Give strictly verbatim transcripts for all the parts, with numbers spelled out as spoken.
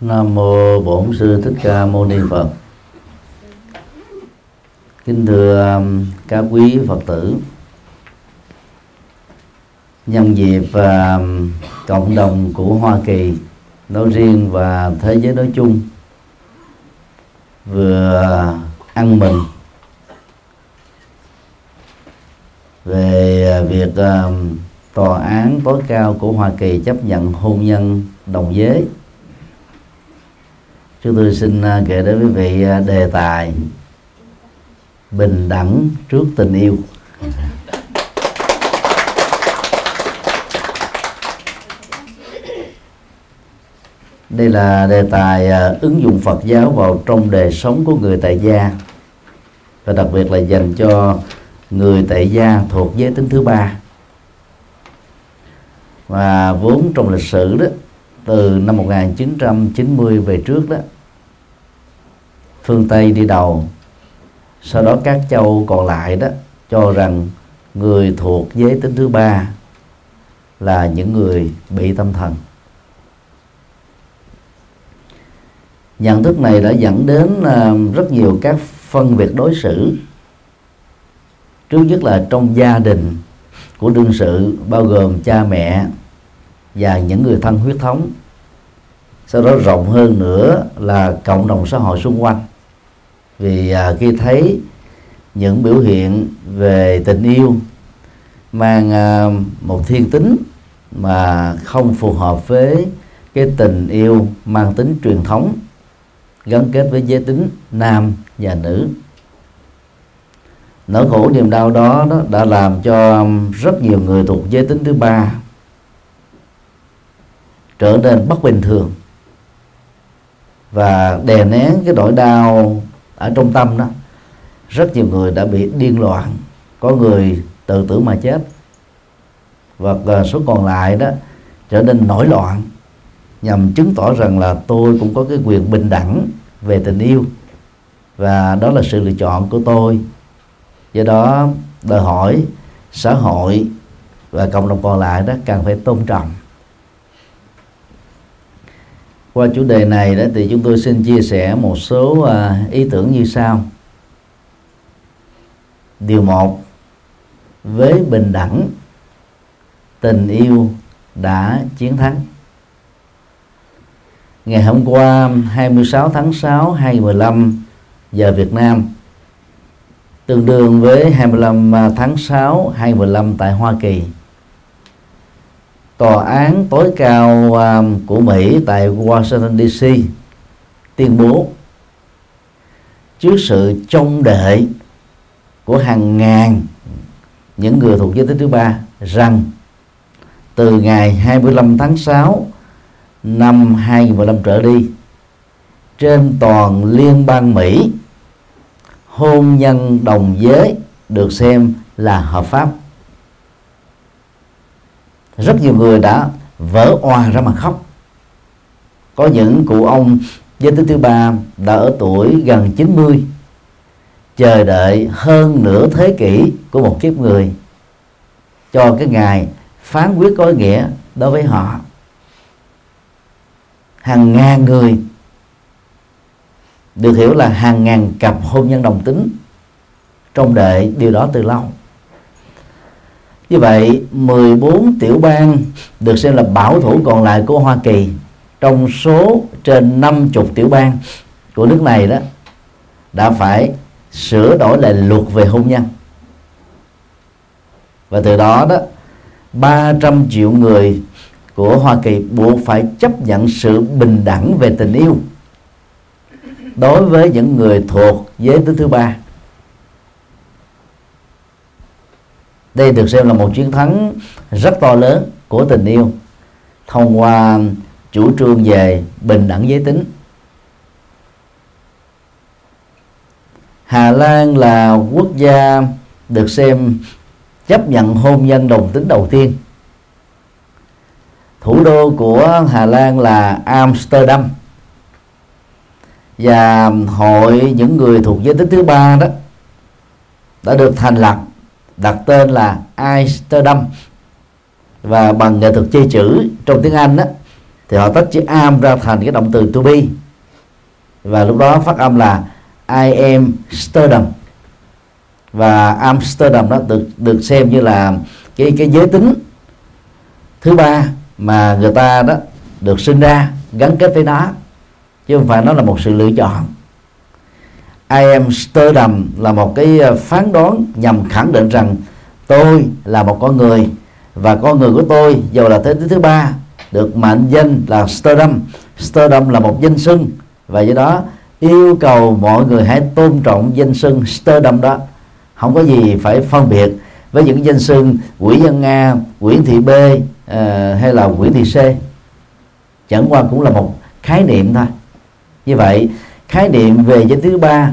Nam Mô Bổn Sư Thích Ca Mâu Ni Phật. Kính thưa các quý Phật tử, nhân dịp uh, cộng đồng của Hoa Kỳ nói riêng và thế giới nói chung vừa ăn mừng về việc uh, tòa án tối cao của Hoa Kỳ chấp nhận hôn nhân đồng giới, chúng tôi xin uh, gửi đến quý vị uh, đề tài bình đẳng trước tình yêu. Đây là đề tài uh, ứng dụng Phật giáo vào trong đời sống của người tại gia, và đặc biệt là dành cho người tại gia thuộc giới tính thứ ba. Và vốn trong lịch sử đó, từ năm một nghìn chín trăm chín mươi về trước đó, phương Tây đi đầu, sau đó các châu còn lại đó cho rằng người thuộc giới tính thứ ba là những người bị tâm thần. Nhận thức này đã dẫn đến rất nhiều các phân biệt đối xử, trước nhất là trong gia đình của đương sự, bao gồm cha mẹ và những người thân huyết thống. Sau đó rộng hơn nữa là cộng đồng xã hội xung quanh, vì khi thấy những biểu hiện về tình yêu mang một thiên tính mà không phù hợp với cái tình yêu mang tính truyền thống gắn kết với giới tính nam và nữ, nỗi khổ niềm đau đó, đó đã làm cho rất nhiều người thuộc giới tính thứ ba trở nên bất bình thường và đè nén cái nỗi đau ở trong tâm đó. Rất nhiều người đã bị điên loạn, có người tự tử mà chết, và số còn lại đó trở nên nổi loạn nhằm chứng tỏ rằng là tôi cũng có cái quyền bình đẳng về tình yêu, và đó là sự lựa chọn của tôi. Do đó đòi hỏi xã hội và cộng đồng còn lại đó càng phải tôn trọng. Qua chủ đề này đó thì chúng tôi xin chia sẻ một số ý tưởng như sau. Điều một, với bình đẳng, tình yêu đã chiến thắng. Ngày hôm qua hai mươi sáu tháng sáu hai nghìn mười lăm giờ Việt Nam, tương đương với hai mươi lăm tháng sáu hai nghìn mười lăm tại Hoa Kỳ, tòa án tối cao của Mỹ tại Washington D C tuyên bố trước sự trông đợi của hàng ngàn những người thuộc giới tính thứ ba rằng từ ngày hai mươi lăm tháng sáu năm hai nghìn mười lăm trở đi, trên toàn liên bang Mỹ, hôn nhân đồng giới được xem là hợp pháp. Rất nhiều người đã vỡ òa ra mà khóc. Có những cụ ông giới tính thứ ba đã ở tuổi gần chín mươi, chờ đợi hơn nửa thế kỷ của một kiếp người cho cái ngày phán quyết có ý nghĩa đối với họ. Hàng ngàn người, được hiểu là hàng ngàn cặp hôn nhân đồng tính, trông đợi điều đó từ lâu. Như vậy, mười bốn tiểu bang được xem là bảo thủ còn lại của Hoa Kỳ, trong số trên năm mươi tiểu bang của nước này đó, đã phải sửa đổi lại luật về hôn nhân. Và từ đó đó, ba trăm triệu người của Hoa Kỳ buộc phải chấp nhận sự bình đẳng về tình yêu đối với những người thuộc giới tính thứ ba. Đây được xem là một chiến thắng rất to lớn của tình yêu thông qua chủ trương về bình đẳng giới tính. Hà Lan là quốc gia được xem chấp nhận hôn nhân đồng tính đầu tiên. Thủ đô của Hà Lan là Amsterdam, và hội những người thuộc giới tính thứ ba đó đã được thành lập, đặt tên là Amsterdam, và bằng nghệ thuật chơi chữ trong tiếng Anh đó thì họ tách chữ am ra thành cái động từ to be, và lúc đó phát âm là I am Amsterdam. Và Amsterdam đó được được xem như là cái cái giới tính thứ ba mà người ta đó được sinh ra gắn kết với nó, chứ không phải nó là một sự lựa chọn. I am Amsterdam là một cái phán đoán nhằm khẳng định rằng tôi là một con người, và con người của tôi dù là thế giới thứ ba được mệnh danh là Amsterdam. Amsterdam là một danh xưng, và do đó yêu cầu mọi người hãy tôn trọng danh xưng Amsterdam đó, không có gì phải phân biệt với những danh xưng Nguyễn Văn Nga, Nguyễn Thị B uh, hay là Nguyễn Thị C. Chẳng qua cũng là một khái niệm thôi. Như vậy khái niệm về giới thứ ba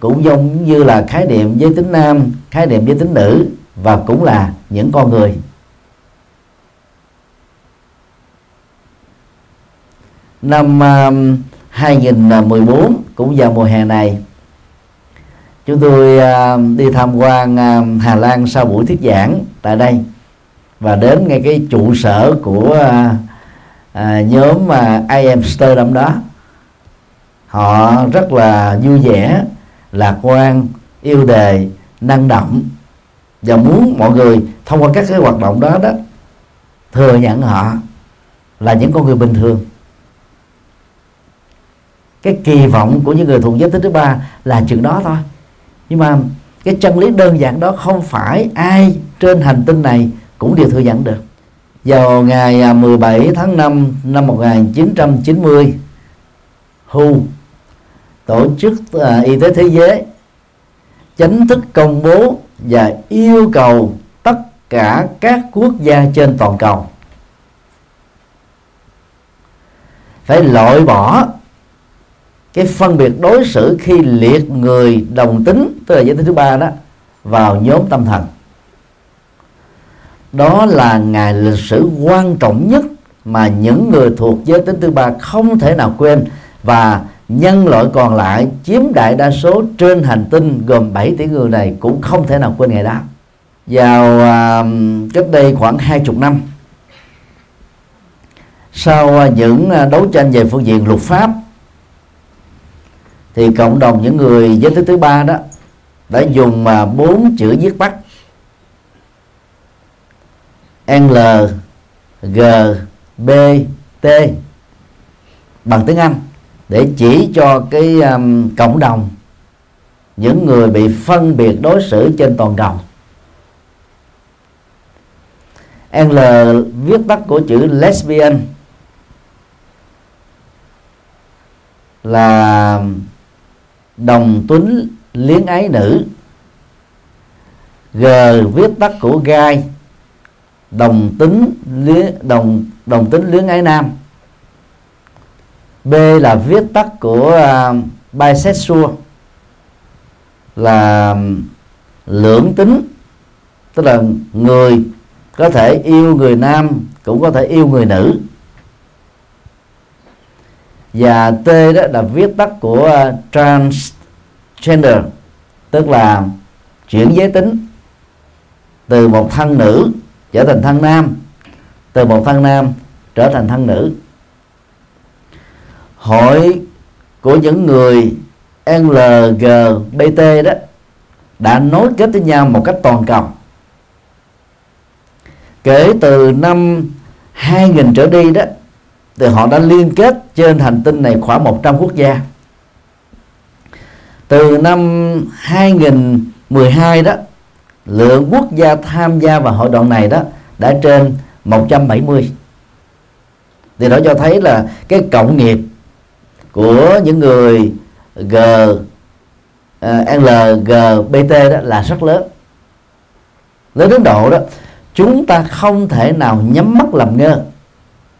cũng giống như là khái niệm giới tính nam, khái niệm giới tính nữ, và cũng là những con người. Năm uh, hai nghìn mười bốn cũng vào mùa hè này, chúng tôi uh, đi tham quan uh, Hà Lan sau buổi thuyết giảng tại đây, và đến ngay cái trụ sở của uh, uh, nhóm uh, I am Amsterdam đó. Họ rất là vui vẻ, lạc quan, yêu đời, năng động, và muốn mọi người thông qua các cái hoạt động đó đó thừa nhận họ là những con người bình thường. Cái kỳ vọng của những người thuộc giới tính thứ ba là chuyện đó thôi. Nhưng mà cái chân lý đơn giản đó không phải ai trên hành tinh này cũng đều thừa nhận được. Vào ngày mười bảy tháng năm năm một nghìn chín trăm chín mươi, W H O, Tổ chức Y tế Thế giới, chính thức công bố và yêu cầu tất cả các quốc gia trên toàn cầu phải loại bỏ cái phân biệt đối xử khi liệt người đồng tính, tức là giới tính thứ ba đó, vào nhóm tâm thần. Đó là ngày lịch sử quan trọng nhất mà những người thuộc giới tính thứ ba không thể nào quên, và nhân loại còn lại chiếm đại đa số trên hành tinh gồm bảy tỷ người này cũng không thể nào quên ngày đó. Vào à, cách đây khoảng hai mươi năm, sau những đấu tranh về phương diện luật pháp, thì cộng đồng những người giới tính thứ ba đó đã dùng mà bốn chữ viết tắt L G B T bằng tiếng Anh để chỉ cho cái um, cộng đồng những người bị phân biệt đối xử trên toàn cầu. L viết tắt của chữ lesbian là đồng tính luyến ái nữ. G viết tắt của gai, đồng tính luyến, đồng đồng tính luyến ái nam. B là viết tắt của uh, bisexual là lưỡng tính, tức là người có thể yêu người nam cũng có thể yêu người nữ. Và T đó là viết tắt của uh, transgender, tức là chuyển giới tính từ một thân nữ trở thành thân nam, từ một thân nam trở thành thân nữ. Hội của những người L G B T đó đã nối kết với nhau một cách toàn cầu. Kể từ năm hai nghìn trở đi đó, thì họ đã liên kết trên hành tinh này khoảng một trăm quốc gia. Từ năm hai nghìn mười hai đó, lượng quốc gia tham gia vào hội đoàn này đó đã trên một trăm bảy mươi. Thì đó cho thấy là cái cộng nghiệp của những người G, L G B T đó là rất lớn. Lớn đến độ đó, chúng ta không thể nào nhắm mắt làm ngơ,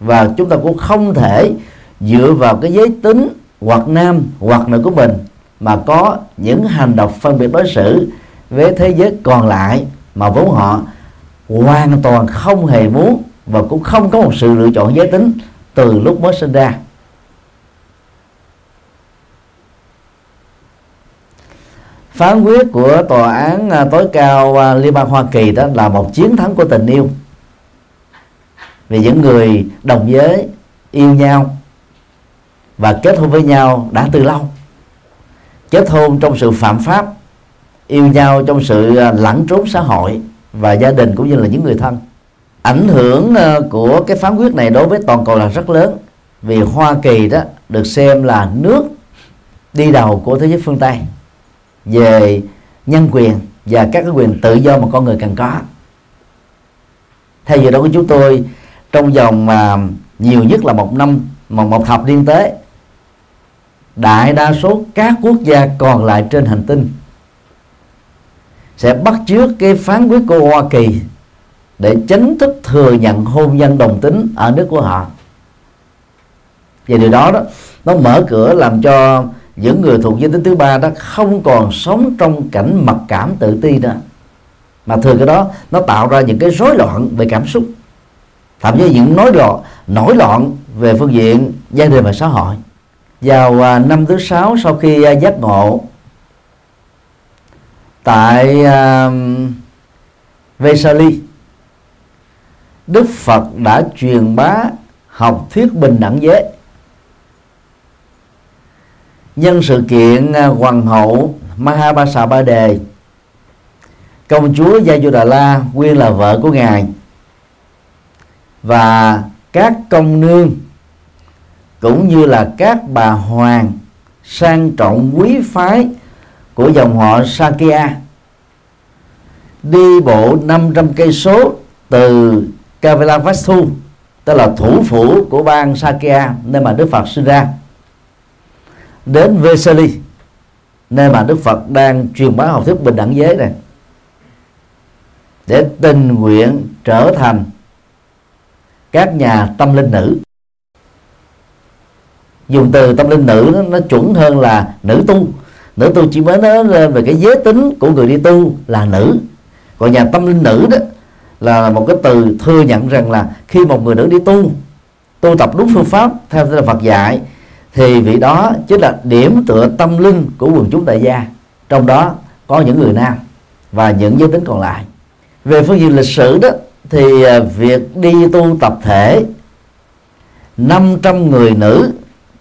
và chúng ta cũng không thể dựa vào cái giới tính hoặc nam hoặc nữ của mình mà có những hành động phân biệt đối xử với thế giới còn lại mà vốn họ hoàn toàn không hề muốn, và cũng không có một sự lựa chọn giới tính từ lúc mới sinh ra. Phán quyết của Tòa án tối cao Liên bang Hoa Kỳ đó là một chiến thắng của tình yêu, vì những người đồng giới yêu nhau và kết hôn với nhau đã từ lâu. Kết hôn trong sự phạm pháp, yêu nhau trong sự lẩn trốn xã hội và gia đình cũng như là những người thân. Ảnh hưởng của cái phán quyết này đối với toàn cầu là rất lớn, vì Hoa Kỳ đó được xem là nước đi đầu của thế giới phương Tây về nhân quyền và các cái quyền tự do mà con người cần có. Theo dự đoán của chúng tôi, trong vòng mà nhiều nhất là một năm, một, một thập niên tới, đại đa số các quốc gia còn lại trên hành tinh sẽ bắt chước cái phán quyết của Hoa Kỳ để chính thức thừa nhận hôn nhân đồng tính ở nước của họ. Và điều đó, đó nó mở cửa làm cho những người thuộc giới tính thứ ba đó không còn sống trong cảnh mặc cảm tự ti nữa, mà thường cái đó nó tạo ra những cái rối loạn về cảm xúc, thậm chí những nối loạn nổi loạn về phương diện gia đình và xã hội. Vào năm thứ sáu sau khi giác ngộ, tại uh, Vesali, Đức Phật đã truyền bá học thuyết bình đẳng giới. Nhân sự kiện hoàng hậu Mahabhasa Ba Đề, công chúa Gia Dù Đà La nguyên là vợ của ngài, và các công nương cũng như là các bà hoàng sang trọng quý phái của dòng họ Sakya đi bộ năm trăm cây số từ Kavala Vastu, tức là thủ phủ của bang Sakya, nơi mà Đức Phật sinh ra, đến Vesali, nơi mà Đức Phật đang truyền bá học thuyết bình đẳng giới này, để tình nguyện trở thành các nhà tâm linh nữ. Dùng từ tâm linh nữ nó, nó chuẩn hơn là nữ tu. Nữ tu chỉ mới nói lên về cái giới tính của người đi tu là nữ, còn nhà tâm linh nữ đó là một cái từ thừa nhận rằng là khi một người nữ đi tu, tu tập đúng phương pháp theo tinh thần Phật dạy, thì vị đó chính là điểm tựa tâm linh của quần chúng đại gia, trong đó có những người nam và những giới tính còn lại. Về phương diện lịch sử đó, thì việc đi tu tập thể năm trăm người nữ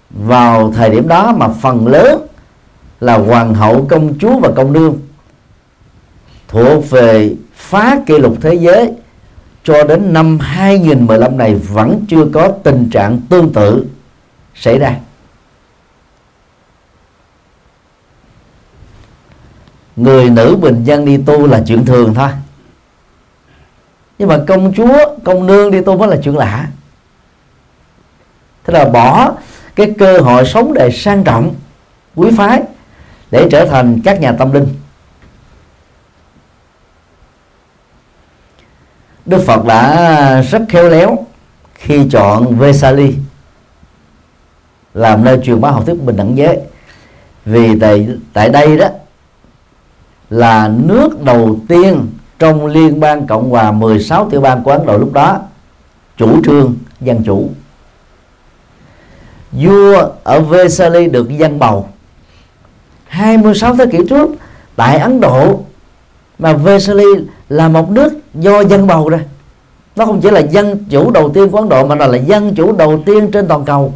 vào thời điểm đó, mà phần lớn là hoàng hậu, công chúa và công nương thuộc về phá kỷ lục thế giới, cho đến năm hai nghìn mười lăm này vẫn chưa có tình trạng tương tự xảy ra. Người nữ bình dân đi tu là chuyện thường thôi, nhưng mà công chúa, công nương đi tu mới là chuyện lạ. Thế là bỏ cái cơ hội sống đời sang trọng quý phái để trở thành các nhà tâm linh. Đức Phật đã rất khéo léo khi chọn Vesali làm nơi truyền bá học thuyết bình đẳng giới, vì tại, tại đây đó là nước đầu tiên trong liên bang Cộng hòa mười sáu tiểu bang của Ấn Độ lúc đó chủ trương dân chủ. Vua ở Vesali được dân bầu hai mươi sáu thế kỷ trước tại Ấn Độ, mà Vesali là một nước do dân bầu ra. Nó không chỉ là dân chủ đầu tiên của Ấn Độ, mà nó là dân chủ đầu tiên trên toàn cầu.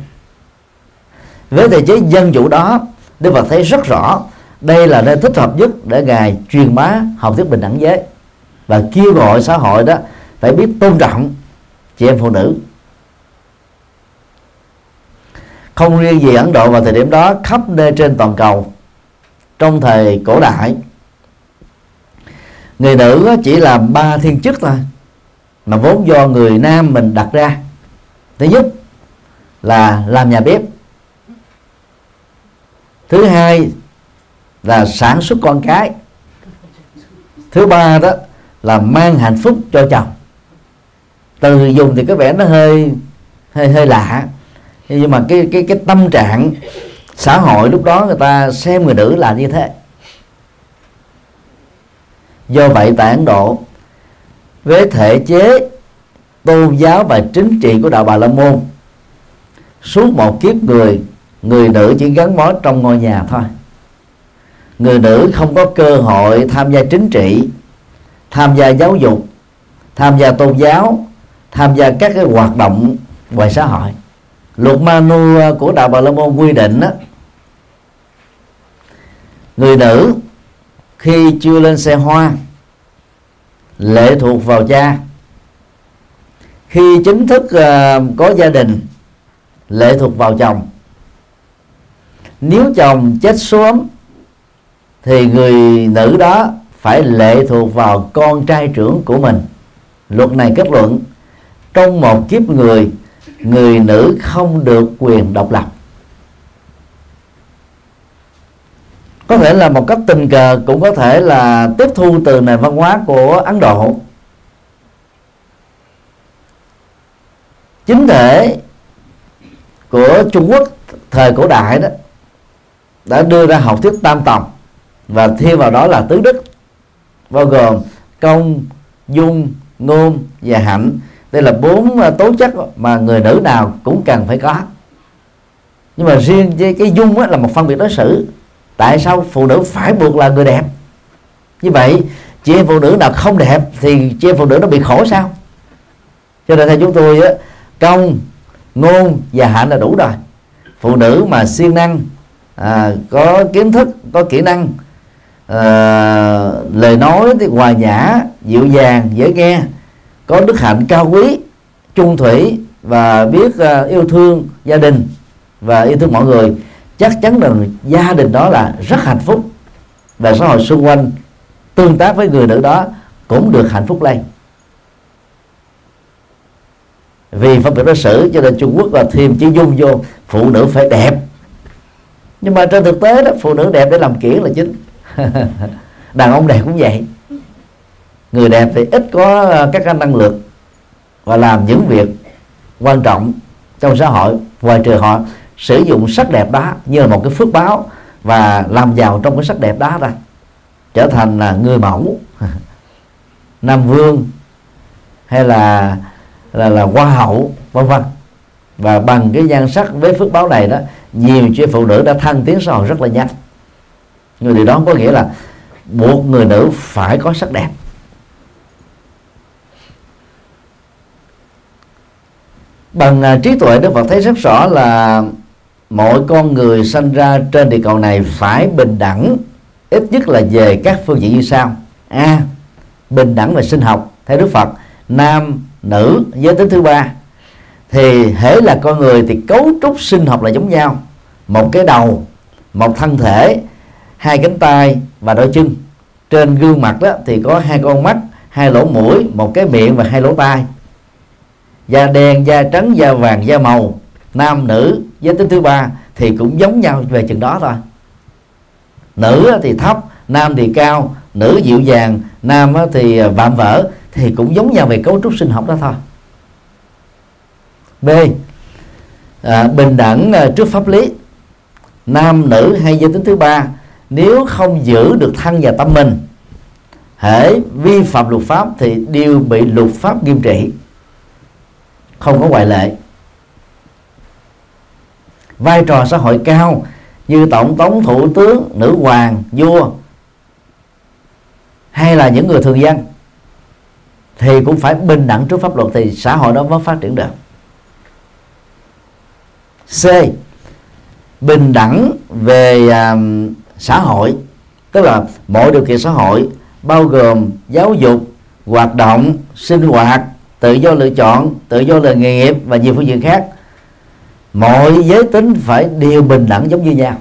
Với thể chế dân chủ đó, Đức Phật thấy rất rõ đây là nơi thích hợp nhất để ngài truyền bá học thuyết bình đẳng giới, và kêu gọi xã hội đó phải biết tôn trọng chị em phụ nữ. Không riêng gì Ấn Độ, vào thời điểm đó khắp nơi trên toàn cầu trong thời cổ đại, người nữ chỉ là ba thiên chức thôi, mà vốn do người nam mình đặt ra. Thứ nhất là làm nhà bếp, thứ hai là sản xuất con cái, thứ ba đó là mang hạnh phúc cho chồng. Từ dùng thì có vẻ nó hơi hơi hơi lạ, nhưng mà cái cái cái tâm trạng xã hội lúc đó người ta xem người nữ là như thế. Do vậy tại Ấn Độ, với thể chế tôn giáo và chính trị của đạo Bà La Môn, suốt một kiếp người, người nữ chỉ gắn bó trong ngôi nhà thôi. Người nữ không có cơ hội tham gia chính trị, tham gia giáo dục, tham gia tôn giáo, tham gia các cái hoạt động ngoài xã hội. Luật Manu của đạo Bà La Môn quy định đó, người nữ khi chưa lên xe hoa lệ thuộc vào cha, khi chính thức có gia đình lệ thuộc vào chồng. Nếu chồng chết sớm thì người nữ đó phải lệ thuộc vào con trai trưởng của mình. Luật này kết luận trong một kiếp người, người nữ không được quyền độc lập. Có thể là một cách tình cờ, cũng có thể là tiếp thu từ nền văn hóa của Ấn Độ. Chính thể của Trung Quốc thời cổ đại đó đã đưa ra học thuyết tam tòng và thêm vào đó là tứ đức, bao gồm công, dung, ngôn và hạnh. Đây là bốn tố chất mà người nữ nào cũng cần phải có. Nhưng mà riêng với cái dung là một phân biệt đối xử. Tại sao phụ nữ phải buộc là người đẹp? Như vậy chị em phụ nữ nào không đẹp thì chị em phụ nữ nó bị khổ sao? Cho nên theo chúng tôi á, công, ngôn và hạnh là đủ rồi. Phụ nữ mà siêng năng, à, có kiến thức, có kỹ năng, à, lời nói thì hòa nhã, dịu dàng, dễ nghe, có đức hạnh cao quý, trung thủy và biết à, yêu thương gia đình và yêu thương mọi người, chắc chắn là gia đình đó là rất hạnh phúc, và xã hội xung quanh tương tác với người nữ đó cũng được hạnh phúc lên. Vì phân biệt đối xử cho nên Trung Quốc là thêm chữ dung vô, phụ nữ phải đẹp. Nhưng mà trên thực tế đó, phụ nữ đẹp để làm kiểng là chính. Đàn ông đẹp cũng vậy. Người đẹp thì ít có các năng lực và làm những việc quan trọng trong xã hội, ngoài trừ họ sử dụng sắc đẹp đó như là một cái phước báo và làm giàu trong cái sắc đẹp đó ra, trở thành là người mẫu, nam vương hay là là là hoa hậu vân vân. Và bằng cái nhan sắc với phước báo này đó, nhiều chị phụ nữ đã thăng tiến xã hội rất là nhanh. Người điều đó không có nghĩa là buộc người nữ phải có sắc đẹp. Bằng trí tuệ, Đức Phật thấy rất rõ là mọi con người sinh ra trên địa cầu này phải bình đẳng, ít nhất là về các phương diện như sau. A. Bình đẳng về sinh học. Theo Đức Phật, nam, nữ, giới tính thứ ba thì hễ là con người thì cấu trúc sinh học là giống nhau. Một cái đầu, một thân thể, hai cánh tay và đôi chân. Trên gương mặt đó thì có hai con mắt, hai lỗ mũi, một cái miệng và hai lỗ tai. Da đen, da trắng, da vàng, da màu, nam, nữ, giới tính thứ ba thì cũng giống nhau về chừng đó thôi. Nữ thì thấp, nam thì cao, nữ dịu dàng, nam thì vạm vỡ, thì cũng giống nhau về cấu trúc sinh học đó thôi. B. À, bình đẳng trước pháp lý. Nam, nữ hay giới tính thứ ba nếu không giữ được thân và tâm mình, hễ vi phạm luật pháp thì đều bị luật pháp nghiêm trị, không có ngoại lệ. Vai trò xã hội cao như tổng thống, thủ tướng, nữ hoàng, vua hay là những người thường dân thì cũng phải bình đẳng trước pháp luật, thì xã hội đó mới phát triển được. C. Bình đẳng về à, xã hội, tức là mọi điều kiện xã hội bao gồm giáo dục, hoạt động, sinh hoạt, tự do lựa chọn, tự do nghề nghiệp và nhiều phương diện khác. Mọi giới tính phải đều bình đẳng giống như nhau.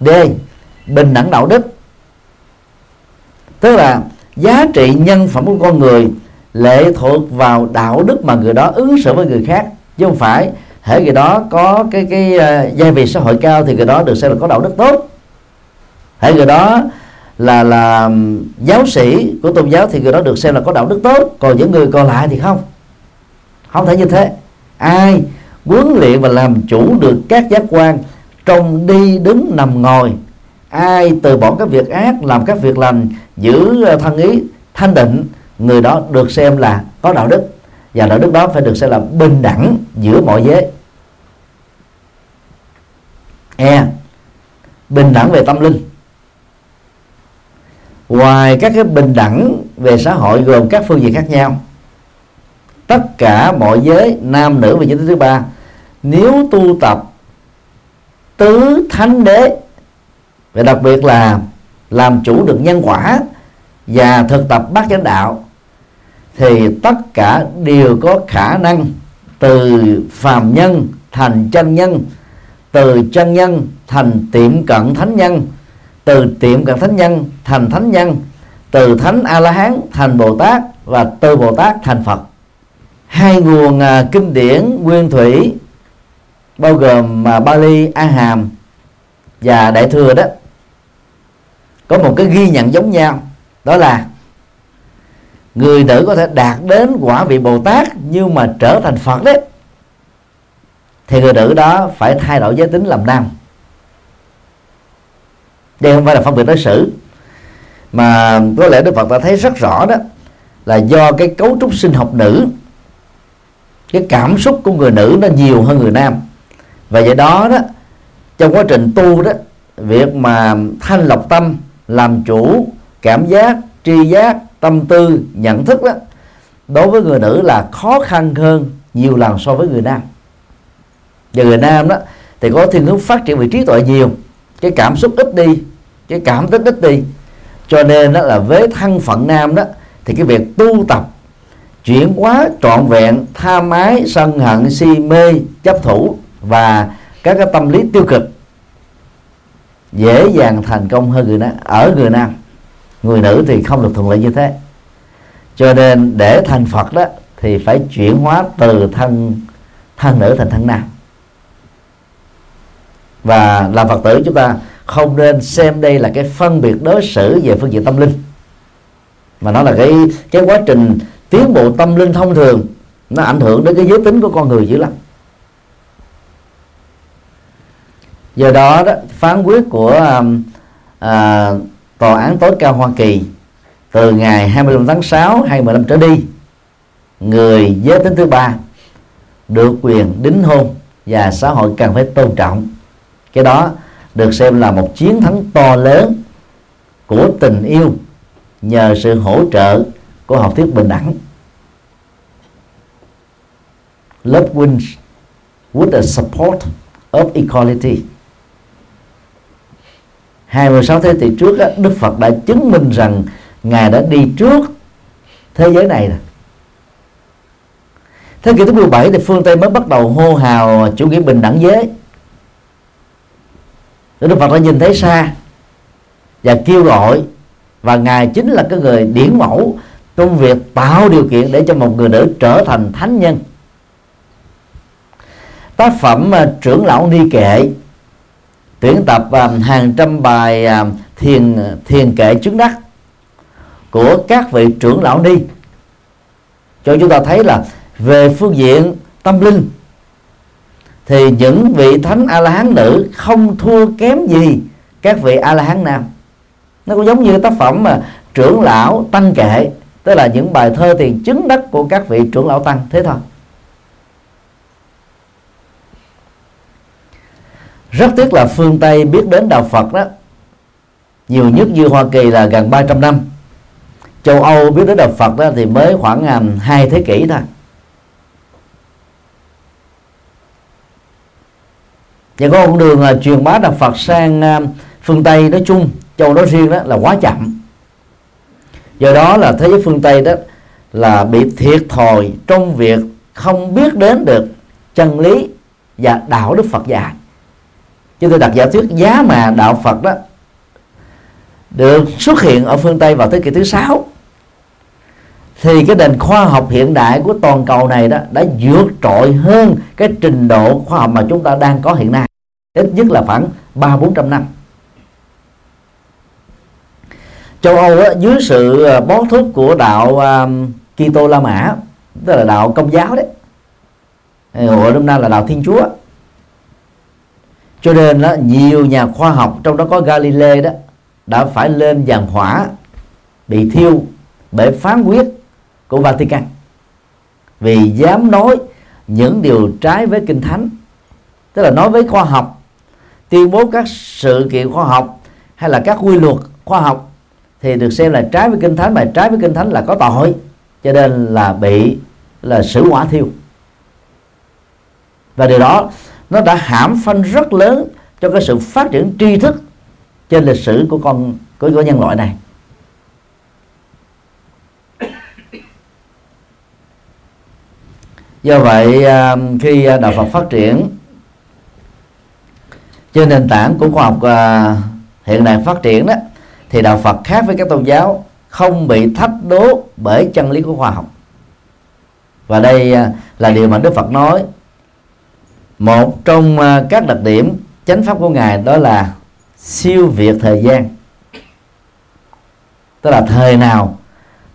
D. Bình đẳng đạo đức, tức là giá trị nhân phẩm của con người lệ thuộc vào đạo đức mà người đó ứng xử với người khác, chứ không phải hễ người đó có cái cái uh, gia vị xã hội cao thì người đó được xem là có đạo đức tốt. Hễ người đó là là giáo sĩ của tôn giáo thì người đó được xem là có đạo đức tốt, còn những người còn lại thì không. Không thể như thế. Ai huấn luyện và làm chủ được các giác quan trong đi, đứng, nằm, ngồi, ai từ bỏ các việc ác, làm các việc lành, giữ thân ý thanh định, người đó được xem là có đạo đức, và đạo đức đó phải được xem là bình đẳng giữa mọi giới. E. Bình đẳng về tâm linh. Ngoài các cái bình đẳng về xã hội gồm các phương diện khác nhau, tất cả mọi giới, nam nữ và giới thứ ba, nếu tu tập tứ thánh đế và đặc biệt là làm chủ được nhân quả và thực tập bát chánh đạo, thì tất cả đều có khả năng từ phàm nhân thành chân nhân, từ chân nhân thành tiệm cận thánh nhân, từ tiệm cận thánh nhân thành thánh nhân, từ thánh A La Hán thành Bồ Tát, và từ Bồ Tát thành Phật. Hai nguồn uh, kinh điển nguyên thủy bao gồm uh, Pali, A Hàm và Đại Thừa đó có một cái ghi nhận giống nhau, đó là người nữ có thể đạt đến quả vị Bồ Tát nhưng mà trở thành Phật đấy, thì người nữ đó phải thay đổi giới tính làm nam. Đây không phải là phân biệt đối xử, mà có lẽ Đức Phật đã thấy rất rõ đó là do cái cấu trúc sinh học nữ, cái cảm xúc của người nữ nó nhiều hơn người nam. Và vậy đó đó, trong quá trình tu đó, việc mà thanh lọc tâm, làm chủ cảm giác, tri giác, tâm tư, nhận thức đó, đối với người nữ là khó khăn hơn nhiều lần so với người nam. Và người nam đó thì có thiên hướng phát triển về trí tuệ nhiều, cái cảm xúc ít đi, cái cảm tính ít đi. Cho nên đó là với thân phận nam đó, thì cái việc tu tập chuyển hóa trọn vẹn tham ái, sân hận, si mê, chấp thủ và các cái tâm lý tiêu cực dễ dàng thành công hơn người nam. Ở người nam, người nữ thì không được thuận lợi như thế. Cho nên để thành Phật đó thì phải chuyển hóa từ thân thân nữ thành thân nam. Và làm Phật tử chúng ta không nên xem đây là cái phân biệt đối xử về phương diện tâm linh, mà nó là cái cái quá trình tiến bộ tâm linh thông thường, nó ảnh hưởng đến cái giới tính của con người dữ lắm. Do đó, đó phán quyết của à, Tòa án tối cao Hoa Kỳ từ ngày hai mươi lăm tháng sáu hai nghìn không trăm mười lăm trở đi, người giới tính thứ ba được quyền đính hôn và xã hội cần phải tôn trọng. Cái đó được xem là một chiến thắng to lớn của tình yêu nhờ sự hỗ trợ của học thuyết bình đẳng. Love wins with the support of equality. hai mươi sáu thế kỷ trước đó, Đức Phật đã chứng minh rằng Ngài đã đi trước thế giới này. Thế kỷ thứ mười bảy thì phương Tây mới bắt đầu hô hào chủ nghĩa bình đẳng giới. Đức Phật đã nhìn thấy xa và kêu gọi, và Ngài chính là cái người điển mẫu trong việc tạo điều kiện để cho một người nữ trở thành thánh nhân. Tác phẩm uh, Trưởng lão Ni Kệ tuyển tập uh, hàng trăm bài uh, thiền thiền kệ chứng đắc của các vị trưởng lão Ni cho chúng ta thấy là về phương diện tâm linh thì những vị thánh A La Hán nữ không thua kém gì các vị A La Hán nam. Nó cũng giống như tác phẩm mà trưởng lão tăng kệ, tức là những bài thơ thiền chứng đắc của các vị trưởng lão tăng thế thôi. Rất tiếc là phương Tây biết đến đạo Phật đó nhiều nhất, như Hoa Kỳ là gần ba trăm năm, châu Âu biết đến đạo Phật đó thì mới khoảng hai thế kỷ thôi. Và có con đường là truyền bá đạo Phật sang phương Tây nói chung, châu nói riêng đó là quá chậm. Do đó là thế giới phương Tây đó là bị thiệt thòi trong việc không biết đến được chân lý và đạo đức Phật dạy. Chứ tôi đặt giả thuyết giá mà đạo Phật đó được xuất hiện ở phương Tây vào thế kỷ thứ sáu thì cái nền khoa học hiện đại của toàn cầu này đó đã vượt trội hơn cái trình độ khoa học mà chúng ta đang có hiện nay, ít nhất là khoảng ba bốn trăm năm. Châu Âu đó, dưới sự bó thúc của đạo um, Kitô La Mã, tức là đạo Công giáo đấy, hồi hôm nay là đạo Thiên Chúa, cho nên đó, nhiều nhà khoa học trong đó có Galilei đó đã phải lên giàn hỏa bị thiêu bởi phán quyết của Vatican vì dám nói những điều trái với Kinh Thánh, tức là nói với khoa học, tuyên bố các sự kiện khoa học hay là các quy luật khoa học thì được xem là trái với Kinh Thánh, mà trái với Kinh Thánh là có tội, cho nên là bị là xử hỏa thiêu. Và điều đó nó đã hãm phanh rất lớn cho cái sự phát triển tri thức trên lịch sử của con của, của nhân loại này. Do vậy khi đạo Phật phát triển trên nền tảng của khoa học hiện đại phát triển đó, thì đạo Phật khác với các tôn giáo không bị thách đố bởi chân lý của khoa học. Và đây là điều mà Đức Phật nói. Một trong các đặc điểm chánh pháp của Ngài đó là siêu việt thời gian. Tức là thời nào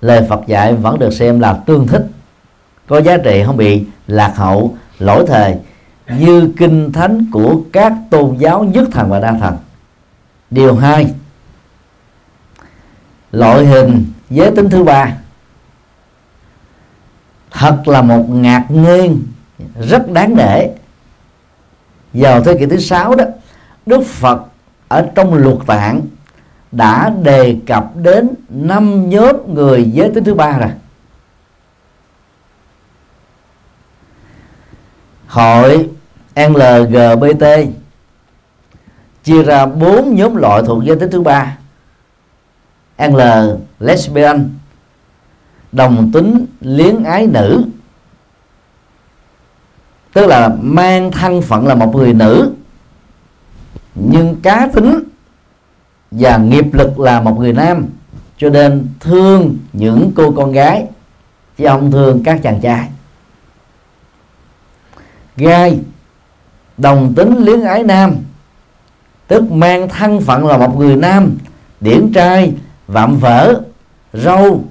lời Phật dạy vẫn được xem là tương thích, có giá trị, không bị lạc hậu, lỗi thời như Kinh Thánh của các tôn giáo nhất thần và đa thần. Điều hai, loại hình giới tính thứ ba thật là một ngạc nhiên rất đáng để. Vào thế kỷ thứ sáu đó, Đức Phật ở trong Luật Tạng đã đề cập đến năm nhóm người giới tính thứ ba rồi. Hội L G B T chia ra bốn nhóm loại thuộc giới tính thứ ba: L lesbian, đồng tính luyến ái nữ, tức là mang thân phận là một người nữ nhưng cá tính và nghiệp lực là một người nam, cho nên thương những cô con gái chứ không thương các chàng trai. Gai, đồng tính luyến ái nam, tức mang thân phận là một người nam, điển trai, vạm vỡ, râu,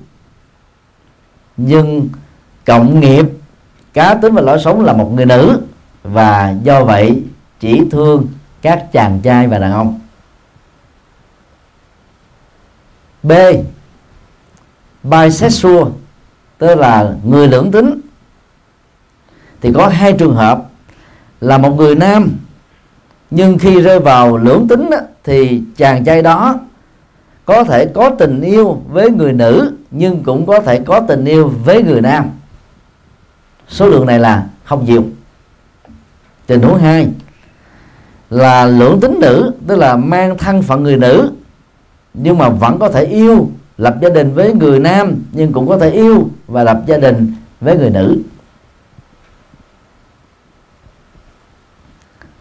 nhưng cộng nghiệp, cá tính và lối sống là một người nữ, và do vậy chỉ thương các chàng trai và đàn ông. B, bisexual, tức là người lưỡng tính, thì có hai trường hợp là một người nam nhưng khi rơi vào lưỡng tính đó, thì chàng trai đó có thể có tình yêu với người nữ nhưng cũng có thể có tình yêu với người nam. Số lượng này là không nhiều. Tình huống hai là lưỡng tính nữ, tức là mang thân phận người nữ nhưng mà vẫn có thể yêu, lập gia đình với người nam, nhưng cũng có thể yêu và lập gia đình với người nữ.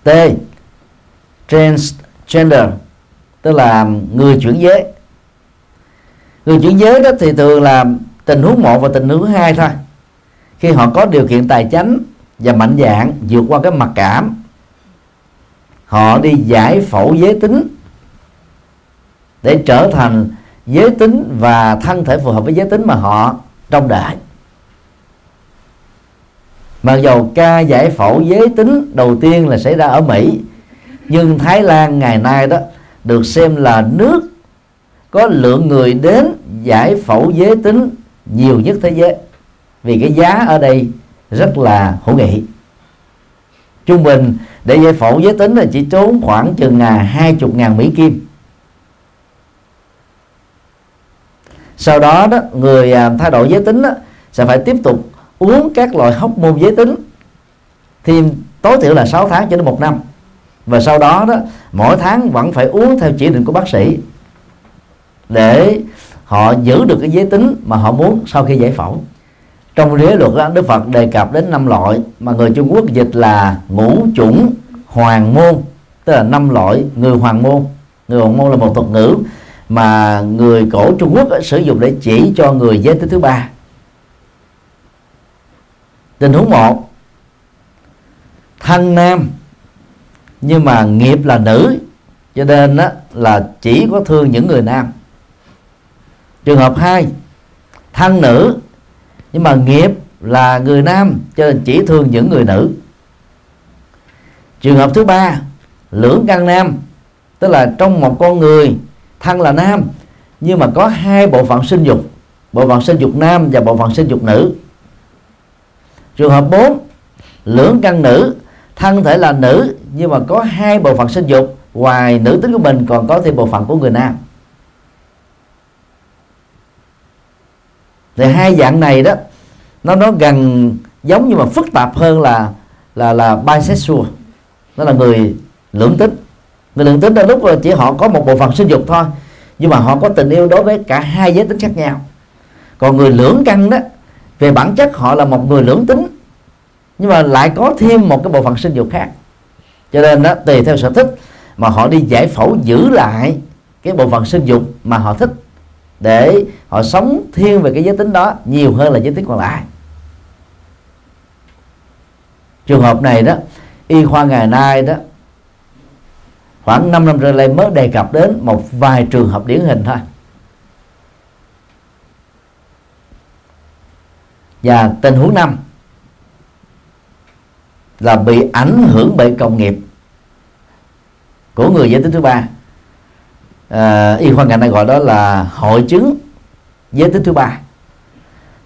T, transgender, tức là người chuyển giới. Người chuyển giới đó thì thường là tình huống một và tình huống hai thôi. Khi họ có điều kiện tài chánh và mạnh dạn vượt qua cái mặc cảm, họ đi giải phẫu giới tính để trở thành giới tính và thân thể phù hợp với giới tính mà họ trông đợi. Mặc dù ca giải phẫu giới tính đầu tiên là xảy ra ở Mỹ, nhưng Thái Lan ngày nay đó được xem là nước có lượng người đến giải phẫu giới tính nhiều nhất thế giới, vì cái giá ở đây rất là hữu nghị. Trung bình để giải phẫu giới tính là chỉ tốn khoảng chừng hai mươi nghìn Mỹ Kim. Sau đó, đó người thay đổi giới tính đó, sẽ phải tiếp tục uống các loại hóc môn giới tính thêm tối thiểu là sáu tháng cho đến một năm, và sau đó đó mỗi tháng vẫn phải uống theo chỉ định của bác sĩ để họ giữ được cái giới tính mà họ muốn sau khi giải phẫu. Trong giới luật đó, Đức Phật đề cập đến năm loại mà người Trung Quốc dịch là ngũ chủng hoàng môn, tức là năm loại người hoàng môn. Người hoàng môn là một thuật ngữ mà người cổ Trung Quốc đó, sử dụng để chỉ cho người giới tính thứ ba. Tình huống một, thân nam nhưng mà nghiệp là nữ, cho nên đó là chỉ có thương những người nam. Trường hợp hai, thân nữ nhưng mà nghiệp là người nam, cho nên chỉ thương những người nữ. Trường hợp thứ ba, lưỡng căn nam, tức là trong một con người thân là nam nhưng mà có hai bộ phận sinh dục, bộ phận sinh dục nam và bộ phận sinh dục nữ. Trường hợp bốn, lưỡng căn nữ, thân thể là nữ nhưng mà có hai bộ phận sinh dục, ngoài nữ tính của mình còn có thêm bộ phận của người nam. Thì hai dạng này đó nó nó gần giống như mà phức tạp hơn là là là bisexual, nó là người lưỡng tính. Người lưỡng tính đôi lúc chỉ họ có một bộ phận sinh dục thôi, nhưng mà họ có tình yêu đối với cả hai giới tính khác nhau. Còn người lưỡng căn đó, về bản chất họ là một người lưỡng tính, nhưng mà lại có thêm một cái bộ phận sinh dục khác. Cho nên đó, tùy theo sở thích mà họ đi giải phẫu giữ lại cái bộ phận sinh dục mà họ thích, để họ sống thiên về cái giới tính đó nhiều hơn là giới tính còn lại. Trường hợp này đó, y khoa ngày nay đó khoảng năm năm trở lại mới đề cập đến một vài trường hợp điển hình thôi. Và tình huống năm là bị ảnh hưởng bởi công nghiệp của người giới tính thứ ba. À, y khoa ngày nay gọi đó là hội chứng giới tính thứ ba.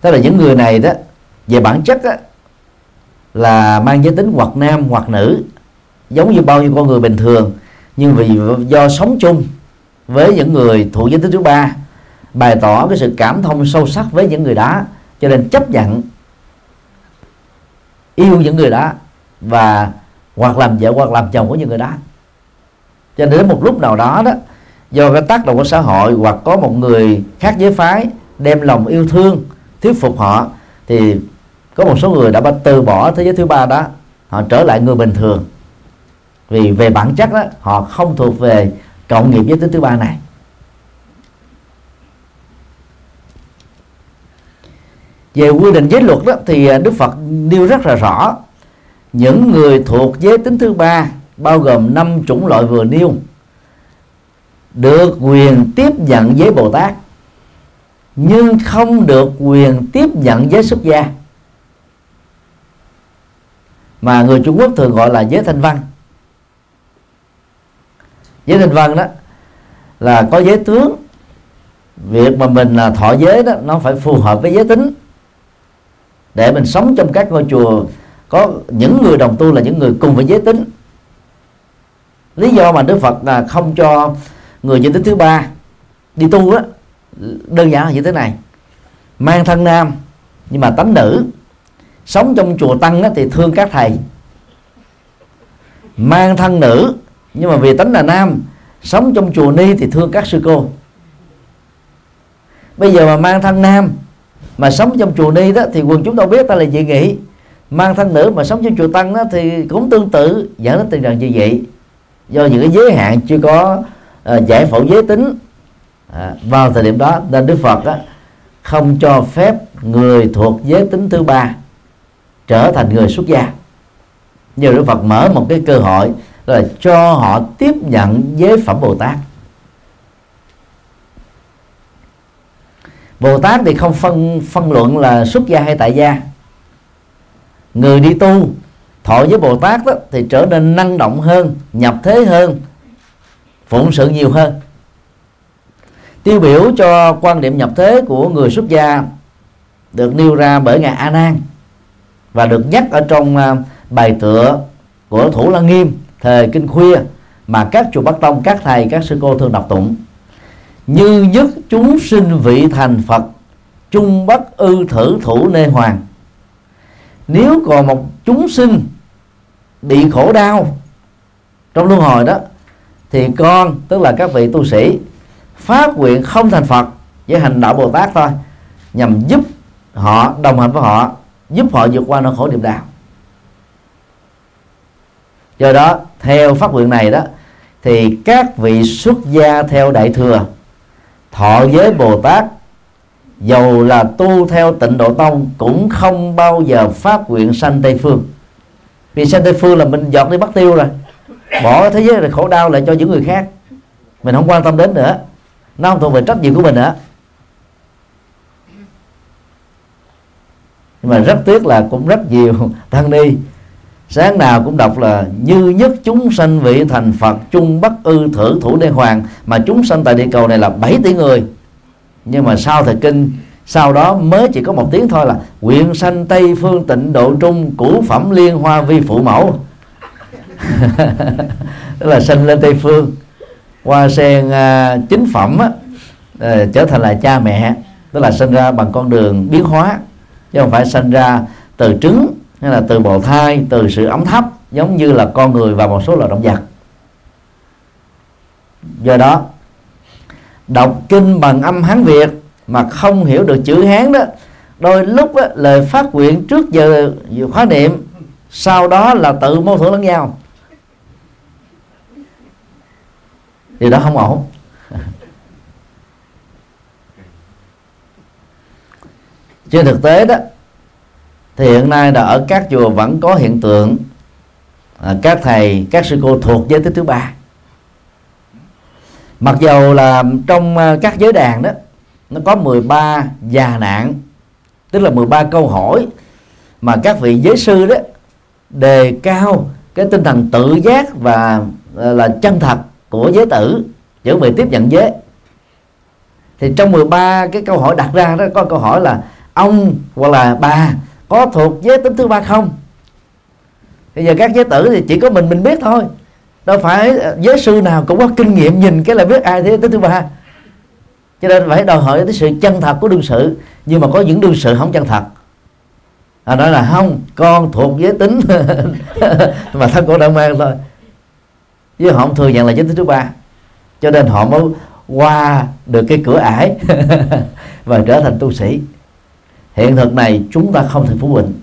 Tức là những người này đó về bản chất đó, là mang giới tính hoặc nam hoặc nữ, giống như bao nhiêu con người bình thường, nhưng vì do sống chung với những người thuộc giới tính thứ ba, bày tỏ cái sự cảm thông sâu sắc với những người đó, cho nên chấp nhận yêu những người đó và hoặc làm vợ hoặc làm chồng của những người đó. Cho nên đến một lúc nào đó đó, do cái tác động của xã hội hoặc có một người khác giới phái đem lòng yêu thương thuyết phục họ, thì có một số người đã từ bỏ thế giới thứ ba đó, họ trở lại người bình thường, vì về bản chất đó họ không thuộc về cộng nghiệp giới tính thứ ba này. Về quy định giới luật đó thì Đức Phật nêu rất là rõ, những người thuộc giới tính thứ ba bao gồm năm chủng loại vừa nêu được quyền tiếp nhận giới Bồ Tát, nhưng không được quyền tiếp nhận giới xuất gia, mà người Trung Quốc thường gọi là giới thanh văn. Giới thanh văn đó là có giới tướng, việc mà mình thọ giới đó nó phải phù hợp với giới tính, để mình sống trong các ngôi chùa có những người đồng tu là những người cùng với giới tính. Lý do mà Đức Phật là không cho người giới tính thứ ba đi tu đó đơn giản là như thế này: mang thân nam nhưng mà tánh nữ, sống trong chùa tăng đó thì thương các thầy; mang thân nữ nhưng mà vì tánh là nam, sống trong chùa ni thì thương các sư cô. Bây giờ mà mang thân nam mà sống trong chùa ni đó thì quần chúng đâu biết ta là dị nghị, mang thân nữ mà sống trong chùa tăng đó thì cũng tương tự, dẫn đến tình trạng như vậy. Do những cái giới hạn chưa có uh, giải phẫu giới tính à, vào thời điểm đó, nên Đức Phật đó, không cho phép người thuộc giới tính thứ ba trở thành người xuất gia. Nhưng Đức Phật mở một cái cơ hội là cho họ tiếp nhận giới phẩm Bồ Tát. Bồ Tát thì không phân phân luận là xuất gia hay tại gia. Người đi tu thọ với Bồ Tát đó, thì trở nên năng động hơn, nhập thế hơn, phụng sự nhiều hơn. Tiêu biểu cho quan điểm nhập thế của người xuất gia được nêu ra bởi Ngài A Nan, và được nhắc ở trong bài tựa của Thủ Lăng Nghiêm thời Kinh Khuya mà các chùa Bắc Tông, các thầy, các sư cô thường đọc tụng: như nhất chúng sinh vị thành Phật, chung bất ư thử thủ nê hoàng. Nếu còn một chúng sinh bị khổ đau trong luân hồi đó, thì con, tức là các vị tu sĩ, phát nguyện không thành Phật với hành đạo Bồ Tát thôi, nhằm giúp họ, đồng hành với họ, giúp họ vượt qua nỗi khổ niềm đau. Do đó, theo phát nguyện này đó, thì các vị xuất gia theo Đại Thừa thọ giới Bồ Tát, dầu là tu theo Tịnh Độ Tông, cũng không bao giờ phát nguyện sanh Tây Phương. Vì sanh Tây Phương là mình dọn đi bắt tiêu rồi, bỏ thế giới này khổ đau lại cho những người khác, mình không quan tâm đến nữa, nó không thuộc về trách nhiệm của mình nữa. Nhưng mà rất tiếc là cũng rất nhiều tăng ni sáng nào cũng đọc là như nhất chúng sanh vị thành Phật, chung bất ư thử thủ đế hoàng, mà chúng sanh tại địa cầu này là bảy tỷ người, nhưng mà sau thời kinh sau đó mới chỉ có một tiếng thôi là nguyện sanh Tây Phương Tịnh Độ Trung cửu phẩm liên hoa vi phụ mẫu. Tức là sanh lên Tây Phương, hoa sen uh, chính phẩm uh, trở thành là cha mẹ, tức là sinh ra bằng con đường biến hóa chứ không phải sanh ra từ trứng hay là từ bào thai, từ sự ấm thấp giống như là con người và một số loài động vật. Do đó đọc kinh bằng âm Hán Việt mà không hiểu được chữ Hán đó, đôi lúc đó, lời phát nguyện trước giờ khóa niệm sau đó là tự mâu thuẫn lẫn nhau, điều đó không ổn. Trên thực tế đó thì hiện nay là ở các chùa vẫn có hiện tượng à, các thầy, các sư cô thuộc giới tính thứ ba. Mặc dầu là trong các giới đàn đó nó có mười ba già nạn, tức là mười ba câu hỏi mà các vị giới sư đó đề cao cái tinh thần tự giác và là chân thật của giới tử chuẩn bị tiếp nhận giới. Thì trong mười ba cái câu hỏi đặt ra đó có câu hỏi là ông hoặc là bà có thuộc giới tính thứ ba không. Bây giờ các giới tử thì chỉ có mình mình biết thôi, đâu phải giới sư nào cũng có kinh nghiệm nhìn cái là biết ai thế tới thứ ba. Cho nên phải đòi hỏi tới sự chân thật của đương sự. Nhưng mà có những đương sự không chân thật, họ nói là không, con thuộc giới tính mà thân cổ đã mang thôi, với họ không thừa nhận là giới tính thứ ba. Cho nên họ mới qua được cái cửa ải và trở thành tu sĩ. Hiện thực này chúng ta không thể phủ định.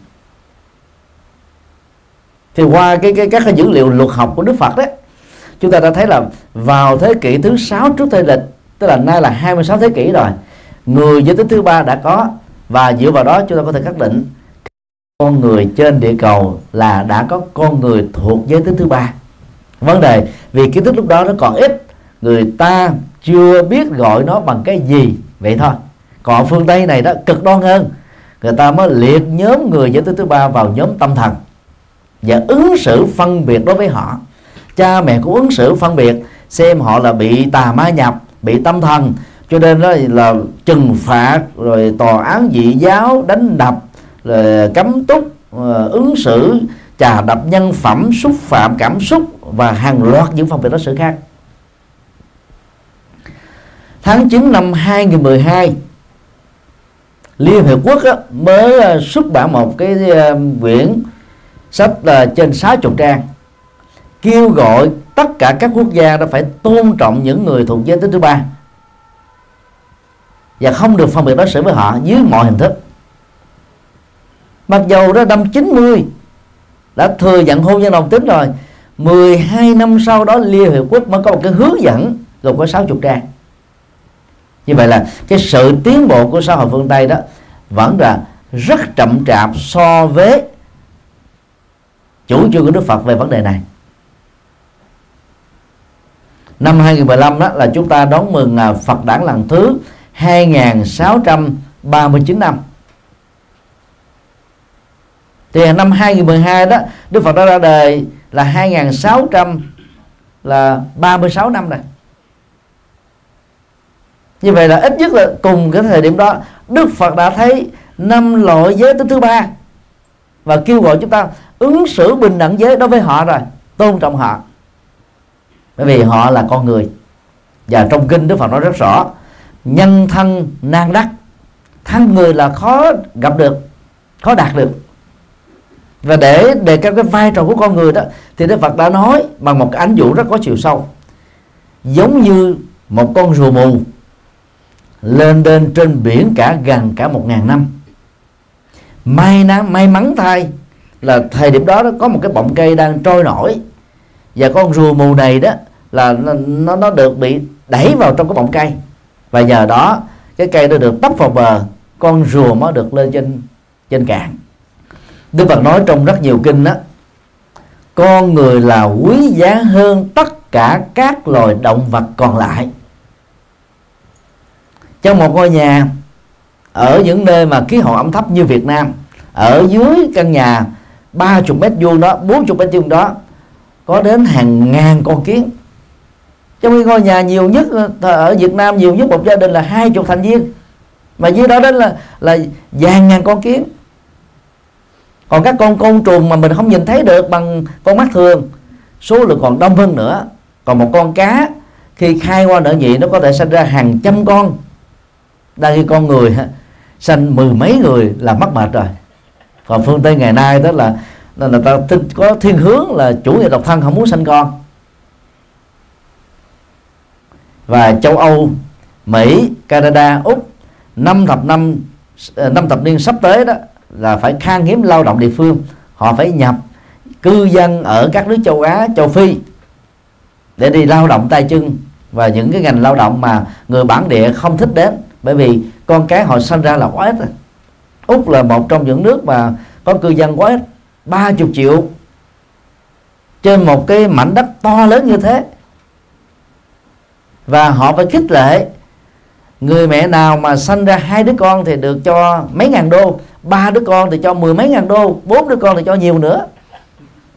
Thì qua cái, cái các cái dữ liệu luật học của Đức Phật đó, chúng ta đã thấy là vào thế kỷ thứ sáu trước Tây Lịch, tức là nay là hai mươi sáu thế kỷ rồi, người giới tính thứ ba đã có. Và dựa vào đó chúng ta có thể xác định con người trên địa cầu là đã có con người thuộc giới tính thứ ba. Vấn đề vì kiến thức lúc đó nó còn ít, người ta chưa biết gọi nó bằng cái gì vậy thôi. Còn phương Tây này đó cực đoan hơn, người ta mới liệt nhóm người giới tính thứ ba vào nhóm tâm thần và ứng xử phân biệt đối với họ. Cha mẹ cũng ứng xử phân biệt, xem họ là bị tà ma nhập, bị tâm thần, cho nên đó là trừng phạt, rồi tòa án dị giáo, đánh đập, rồi cấm túc, ứng xử chà đập nhân phẩm, xúc phạm cảm xúc và hàng loạt những phân biệt đối xử khác. Tháng chín năm hai nghìn mười hai, Liên Hợp Quốc mới xuất bản một cái quyển sách là trên sáu mươi trang, kêu gọi tất cả các quốc gia đã phải tôn trọng những người thuộc giới tính thứ ba và không được phân biệt đối xử với họ dưới mọi hình thức. Mặc dù đó năm chín mươi đã thừa nhận hôn nhân đồng tính rồi, mười hai năm sau đó Liên Hiệp Quốc mới có một cái hướng dẫn gồm có sáu mươi trang. Như vậy là cái sự tiến bộ của xã hội phương Tây đó vẫn là rất chậm chạp so với chủ trương của Đức Phật về vấn đề này. Năm hai nghìn mười lăm đó là chúng ta đón mừng Phật đản lần thứ hai nghìn sáu trăm ba mươi chín năm. Thì năm hai nghìn mười hai đó Đức Phật đã ra đời là hai nghìn sáu trăm ba mươi sáu năm này. Như vậy là ít nhất là cùng cái thời điểm đó Đức Phật đã thấy năm loại giới tính thứ ba và kêu gọi chúng ta ứng xử bình đẳng giới đối với họ rồi, tôn trọng họ, bởi vì họ là con người. Và trong kinh Đức Phật nói rất rõ, nhân thân nan đắc, thân người là khó gặp được, khó đạt được. Và để đề cao cái vai trò của con người đó thì Đức Phật đã nói bằng một cái ánh dụ rất có chiều sâu, giống như một con rùa mù lên đên trên biển cả gần cả một ngàn năm. May mắn, may mắn thay là thời điểm đó, đó có một cái bọng cây đang trôi nổi và con rùa mù này đó là nó nó được bị đẩy vào trong cái bọng cây, và nhờ đó cái cây nó được tấp vào bờ, con rùa mới được lên trên trên cạn. Đức Phật nói trong rất nhiều kinh đó, con người là quý giá hơn tất cả các loài động vật còn lại. Trong một ngôi nhà ở những nơi mà khí hậu ẩm thấp như Việt Nam, ở dưới căn nhà ba mươi mét vuông đó, bốn mươi mét vuông đó có đến hàng ngàn con kiến. Trong ngôi nhà nhiều nhất ở Việt Nam, nhiều nhất một gia đình là hai mươi thành viên, mà dưới đó đến là là vài ngàn con kiến. Còn các con côn trùng mà mình không nhìn thấy được bằng con mắt thường, số lượng còn đông hơn nữa. Còn một con cá khi khai qua nở nhị nó có thể sinh ra hàng trăm con. Đang như con người sanh mười mấy người là mắc mệt rồi. Còn phương Tây ngày nay đó là là người ta có thiên hướng là chủ nghĩa độc thân, không muốn sanh con. Và châu Âu, Mỹ, Canada, Úc năm thập năm năm thập niên sắp tới đó là phải khan hiếm lao động địa phương, họ phải nhập cư dân ở các nước châu Á, châu Phi để đi lao động tay chân và những cái ngành lao động mà người bản địa không thích đến, bởi vì con cái họ sanh ra là quá ít. Úc là một trong những nước mà có cư dân quá ít, ba mươi triệu trên một cái mảnh đất to lớn như thế. Và họ phải khích lệ người mẹ nào mà sanh ra hai đứa con thì được cho mấy ngàn đô, ba đứa con thì cho mười mấy ngàn đô, bốn đứa con thì cho nhiều nữa.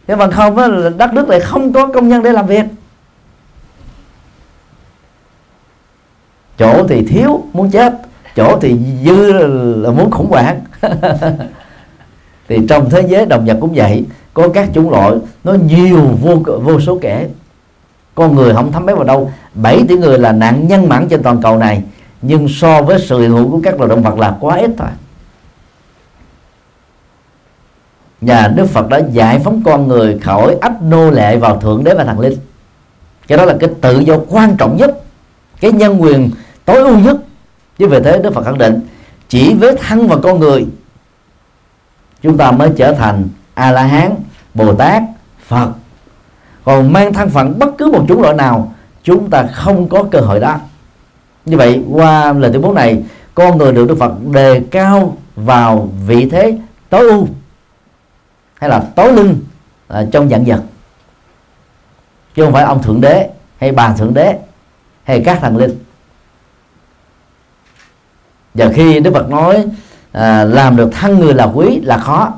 Thế mà không á, đất nước lại không có công nhân để làm việc, chỗ thì thiếu muốn chết, chỗ thì dư là muốn khủng hoảng. Thì trong thế giới động vật cũng vậy, có các chủng loại nó nhiều vô vô số kể, con người không thấm bé vào đâu. Bảy tỷ người là nạn nhân mãn trên toàn cầu này, nhưng so với sự hiện hữu của các loài động vật là quá ít thôi. Nhà Đức Phật đã giải phóng con người khỏi ách nô lệ vào Thượng Đế và Thần Linh. Cái đó là cái tự do quan trọng nhất, cái nhân quyền tối ưu nhất. Chứ về thế Đức Phật khẳng định chỉ với thân và con người chúng ta mới trở thành A-la-hán, Bồ-Tát, Phật. Còn mang thân phận bất cứ một chủng loại nào chúng ta không có cơ hội đó. Như vậy qua lời tuyên bố này, con người được Đức Phật đề cao vào vị thế tối ưu hay là tối lưng à, trong vạn vật, chứ không phải ông Thượng Đế hay bà Thượng Đế hay các thần linh. Và khi Đức Phật nói à, làm được thân người là quý là khó,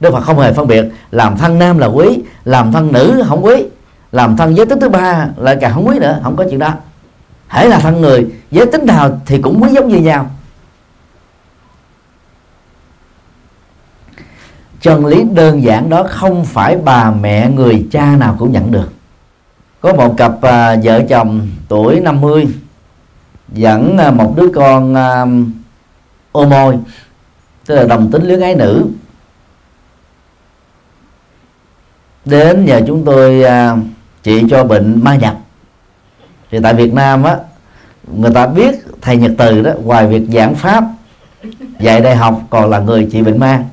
Đức Phật không hề phân biệt làm thân nam là quý, làm thân nữ không quý, làm thân giới tính thứ ba lại càng không quý nữa, không có chuyện đó. Hễ là thân người, giới tính nào thì cũng quý giống như nhau. Chân lý đơn giản đó không phải bà mẹ người cha nào cũng nhận được. Có một cặp uh, vợ chồng tuổi năm mươi dẫn uh, một đứa con uh, ô môi, tức là đồng tính luyến ái nữ, đến nhà chúng tôi uh, trị cho bệnh ma nhập. Thì tại Việt Nam á, người ta biết thầy Nhật Từ đó, ngoài việc giảng pháp, dạy đại học, còn là người trị bệnh ma.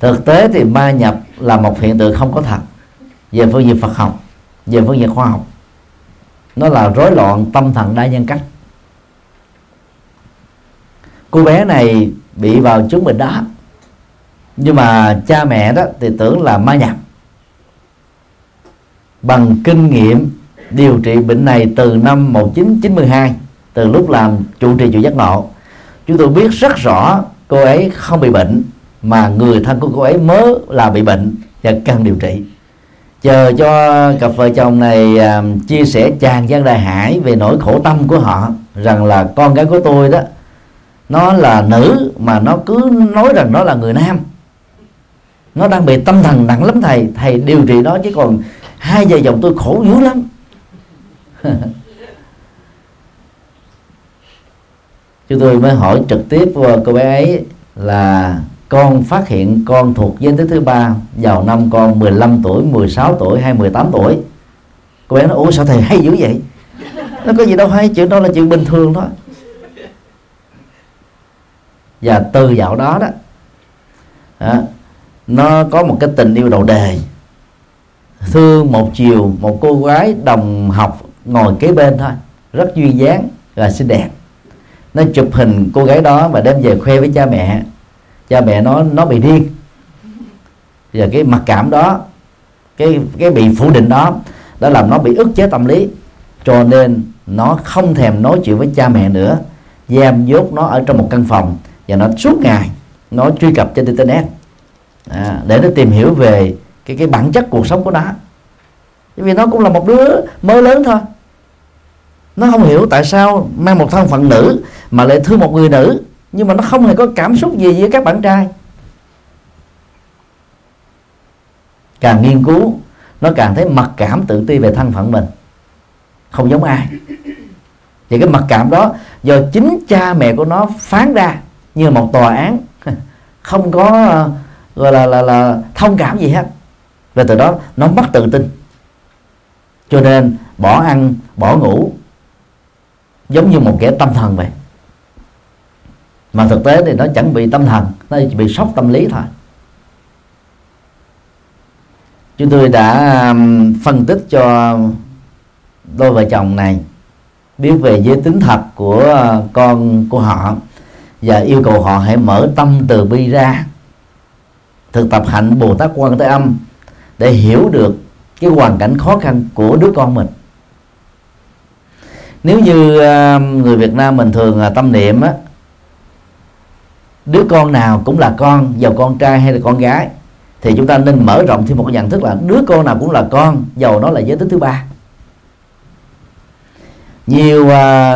Thực tế thì ma nhập là một hiện tượng không có thật về phương diện Phật học, về phương diện khoa học. Nó là rối loạn tâm thần đa nhân cách. Cô bé này bị vào chứng bệnh đó, nhưng mà cha mẹ đó thì tưởng là ma nhập. Bằng kinh nghiệm điều trị bệnh này từ năm một nghìn chín trăm chín mươi hai, từ lúc làm trụ trì chùa Giác Ngộ, chúng tôi biết rất rõ cô ấy không bị bệnh, mà người thân của cô ấy mới là bị bệnh và cần điều trị. Chờ cho cặp vợ chồng này uh, chia sẻ tràn gian đại hải về nỗi khổ tâm của họ, rằng là con gái của tôi đó, nó là nữ mà nó cứ nói rằng nó là người nam, nó đang bị tâm thần nặng lắm thầy, thầy điều trị đó, chứ còn hai vợ chồng tôi khổ dữ lắm. Chúng tôi mới hỏi trực tiếp cô bé ấy là con phát hiện con thuộc giới tính thứ ba vào năm con mười lăm tuổi, mười sáu tuổi hay mười tám tuổi. Cô bé nói ủa sao thầy hay dữ vậy? Nó có gì đâu hay, chuyện đó là chuyện bình thường thôi. Và từ dạo đó đó à, nó có một cái tình yêu đầu đề, thương một chiều một cô gái đồng học ngồi kế bên thôi, rất duyên dáng và xinh đẹp. Nó chụp hình cô gái đó và đem về khoe với cha mẹ. Cha mẹ nó nó bị điên. Và cái mặc cảm đó, cái cái bị phủ định đó đã làm nó bị ức chế tâm lý, cho nên nó không thèm nói chuyện với cha mẹ nữa, giam dốt nó ở trong một căn phòng và nó suốt ngày nó truy cập trên internet à, để nó tìm hiểu về cái cái bản chất cuộc sống của nó. Bởi vì nó cũng là một đứa mới lớn thôi, nó không hiểu tại sao mang một thân phận nữ mà lại thương một người nữ, nhưng mà nó không hề có cảm xúc gì với các bạn trai. Càng nghiên cứu, nó càng thấy mặc cảm tự ti về thân phận mình. không giống ai. Thì cái mặc cảm đó do chính cha mẹ của nó phán ra như một tòa án, không có gọi là, là, là thông cảm gì hết, và từ đó nó mất tự tin, cho nên bỏ ăn bỏ ngủ giống như một kẻ tâm thần vậy. Mà thực tế thì nó chẳng bị tâm thần, nó chỉ bị sốc tâm lý thôi. Chúng tôi đã phân tích cho đôi vợ chồng này biết về giới tính thật của con của họ, và yêu cầu họ hãy mở tâm từ bi ra, thực tập hạnh Bồ Tát Quan Thế Âm để hiểu được cái hoàn cảnh khó khăn của đứa con mình. Nếu như người Việt Nam mình thường tâm niệm á, đứa con nào cũng là con, giàu con trai hay là con gái, thì chúng ta nên mở rộng thêm một cái nhận thức là đứa con nào cũng là con, giàu nó là giới tính thứ ba. Nhiều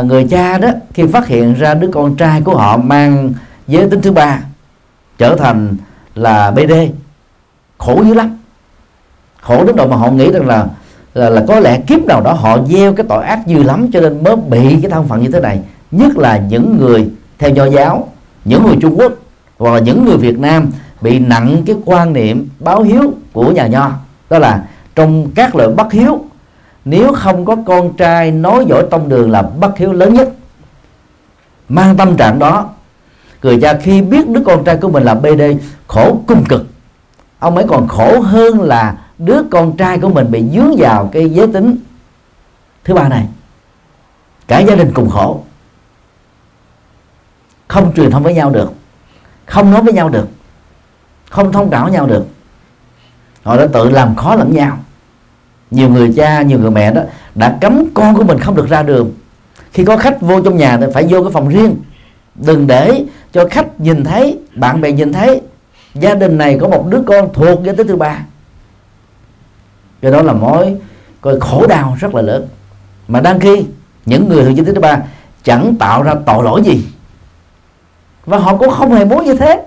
người cha đó khi phát hiện ra đứa con trai của họ mang giới tính thứ ba trở thành là bê đê, khổ dữ lắm, khổ đến độ mà họ nghĩ rằng là là, là có lẽ kiếp nào đó họ gieo cái tội ác dữ lắm cho nên mới bị cái thân phận như thế này. Nhất là những người theo Do giáo, những người Trung Quốc hoặc là những người Việt Nam bị nặng cái quan niệm báo hiếu của nhà Nho, đó là trong các loại bất hiếu, nếu không có con trai nói giỏi tông đường là bất hiếu lớn nhất. Mang tâm trạng đó, người cha khi biết đứa con trai của mình là bê đê khổ cung cực, ông ấy còn khổ hơn là đứa con trai của mình bị dướng vào cái giới tính thứ ba này. Cả gia đình cùng khổ, không truyền thông với nhau được, không nói với nhau được, không thông cảm nhau được, họ đã tự làm khó lẫn nhau. Nhiều người cha, nhiều người mẹ đó đã cấm con của mình không được ra đường, khi có khách vô trong nhà thì phải vô cái phòng riêng, đừng để cho khách nhìn thấy, bạn bè nhìn thấy gia đình này có một đứa con thuộc giới tính thứ ba. Cái đó là mối coi khổ đau rất là lớn, mà đang khi những người thuộc giới tính thứ ba chẳng tạo ra tội lỗi gì, và họ cũng không hề muốn như thế,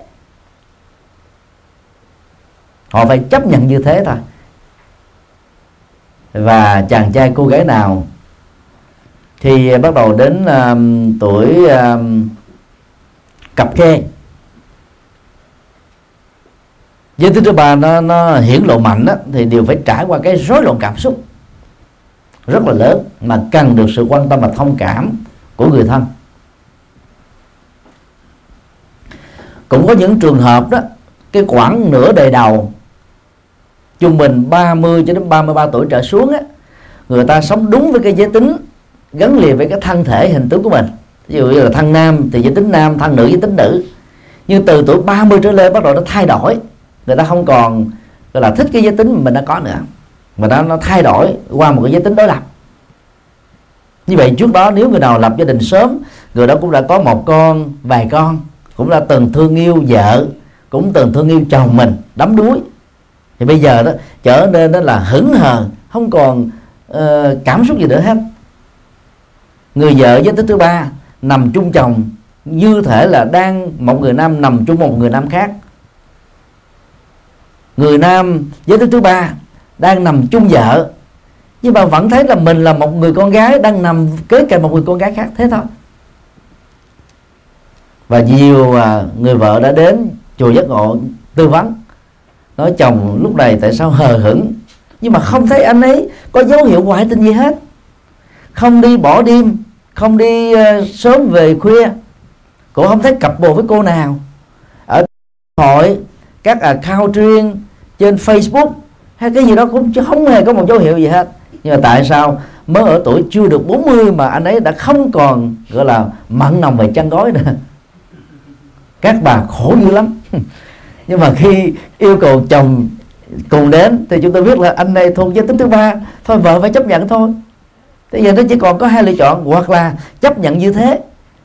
họ phải chấp nhận như thế thôi. Và chàng trai cô gái nào thì bắt đầu đến um, tuổi um, cặp kê, giới tính thứ ba nó, nó hiển lộ mạnh đó, thì đều phải trải qua cái rối loạn cảm xúc rất là lớn, mà cần được sự quan tâm và thông cảm của người thân. Cũng có những trường hợp đó, cái khoảng nửa đời đầu, trung bình ba mươi cho đến ba mươi ba tuổi trở xuống á, người ta sống đúng với cái giới tính gắn liền với cái thân thể hình tướng của mình. Ví dụ như là thân nam thì giới tính nam, thân nữ giới tính nữ. Nhưng từ tuổi ba mươi trở lên bắt đầu nó thay đổi, người ta không còn gọi là thích cái giới tính mình đã có nữa, mà nó nó thay đổi qua một cái giới tính đối lập. Như vậy trước đó nếu người nào lập gia đình sớm, người đó cũng đã có một con, vài con, cũng đã từng thương yêu vợ, cũng từng thương yêu chồng mình đắm đuối, thì bây giờ đó trở nên đó là hững hờ, không còn uh, cảm xúc gì nữa hết. Người vợ giới tính thứ ba nằm chung chồng như thể là đang một người nam nằm chung một người nam khác, người nam giới tính thứ ba đang nằm chung vợ, nhưng mà vẫn thấy là mình là một người con gái đang nằm kế cạnh một người con gái khác, thế thôi. Và nhiều uh, người vợ đã đến chùa giác ngộ tư vấn, nói chồng lúc này tại sao hờ hững, nhưng mà không thấy anh ấy có dấu hiệu ngoại tình gì hết, không đi bỏ đêm, không đi uh, sớm về khuya, cũng không thấy cặp bồ với cô nào. Ở hội các account riêng trên Facebook hay cái gì đó cũng không hề có một dấu hiệu gì hết. Nhưng mà tại sao mới ở tuổi chưa được bốn mươi mà anh ấy đã không còn gọi là mặn nồng về chăn gối nữa. Các bà khổ dữ lắm. Nhưng mà khi yêu cầu chồng cùng đến thì chúng tôi biết là anh này thuộc giới tính thứ ba, thôi vợ phải chấp nhận thôi. Thế giờ nó chỉ còn có hai lựa chọn, hoặc là chấp nhận như thế.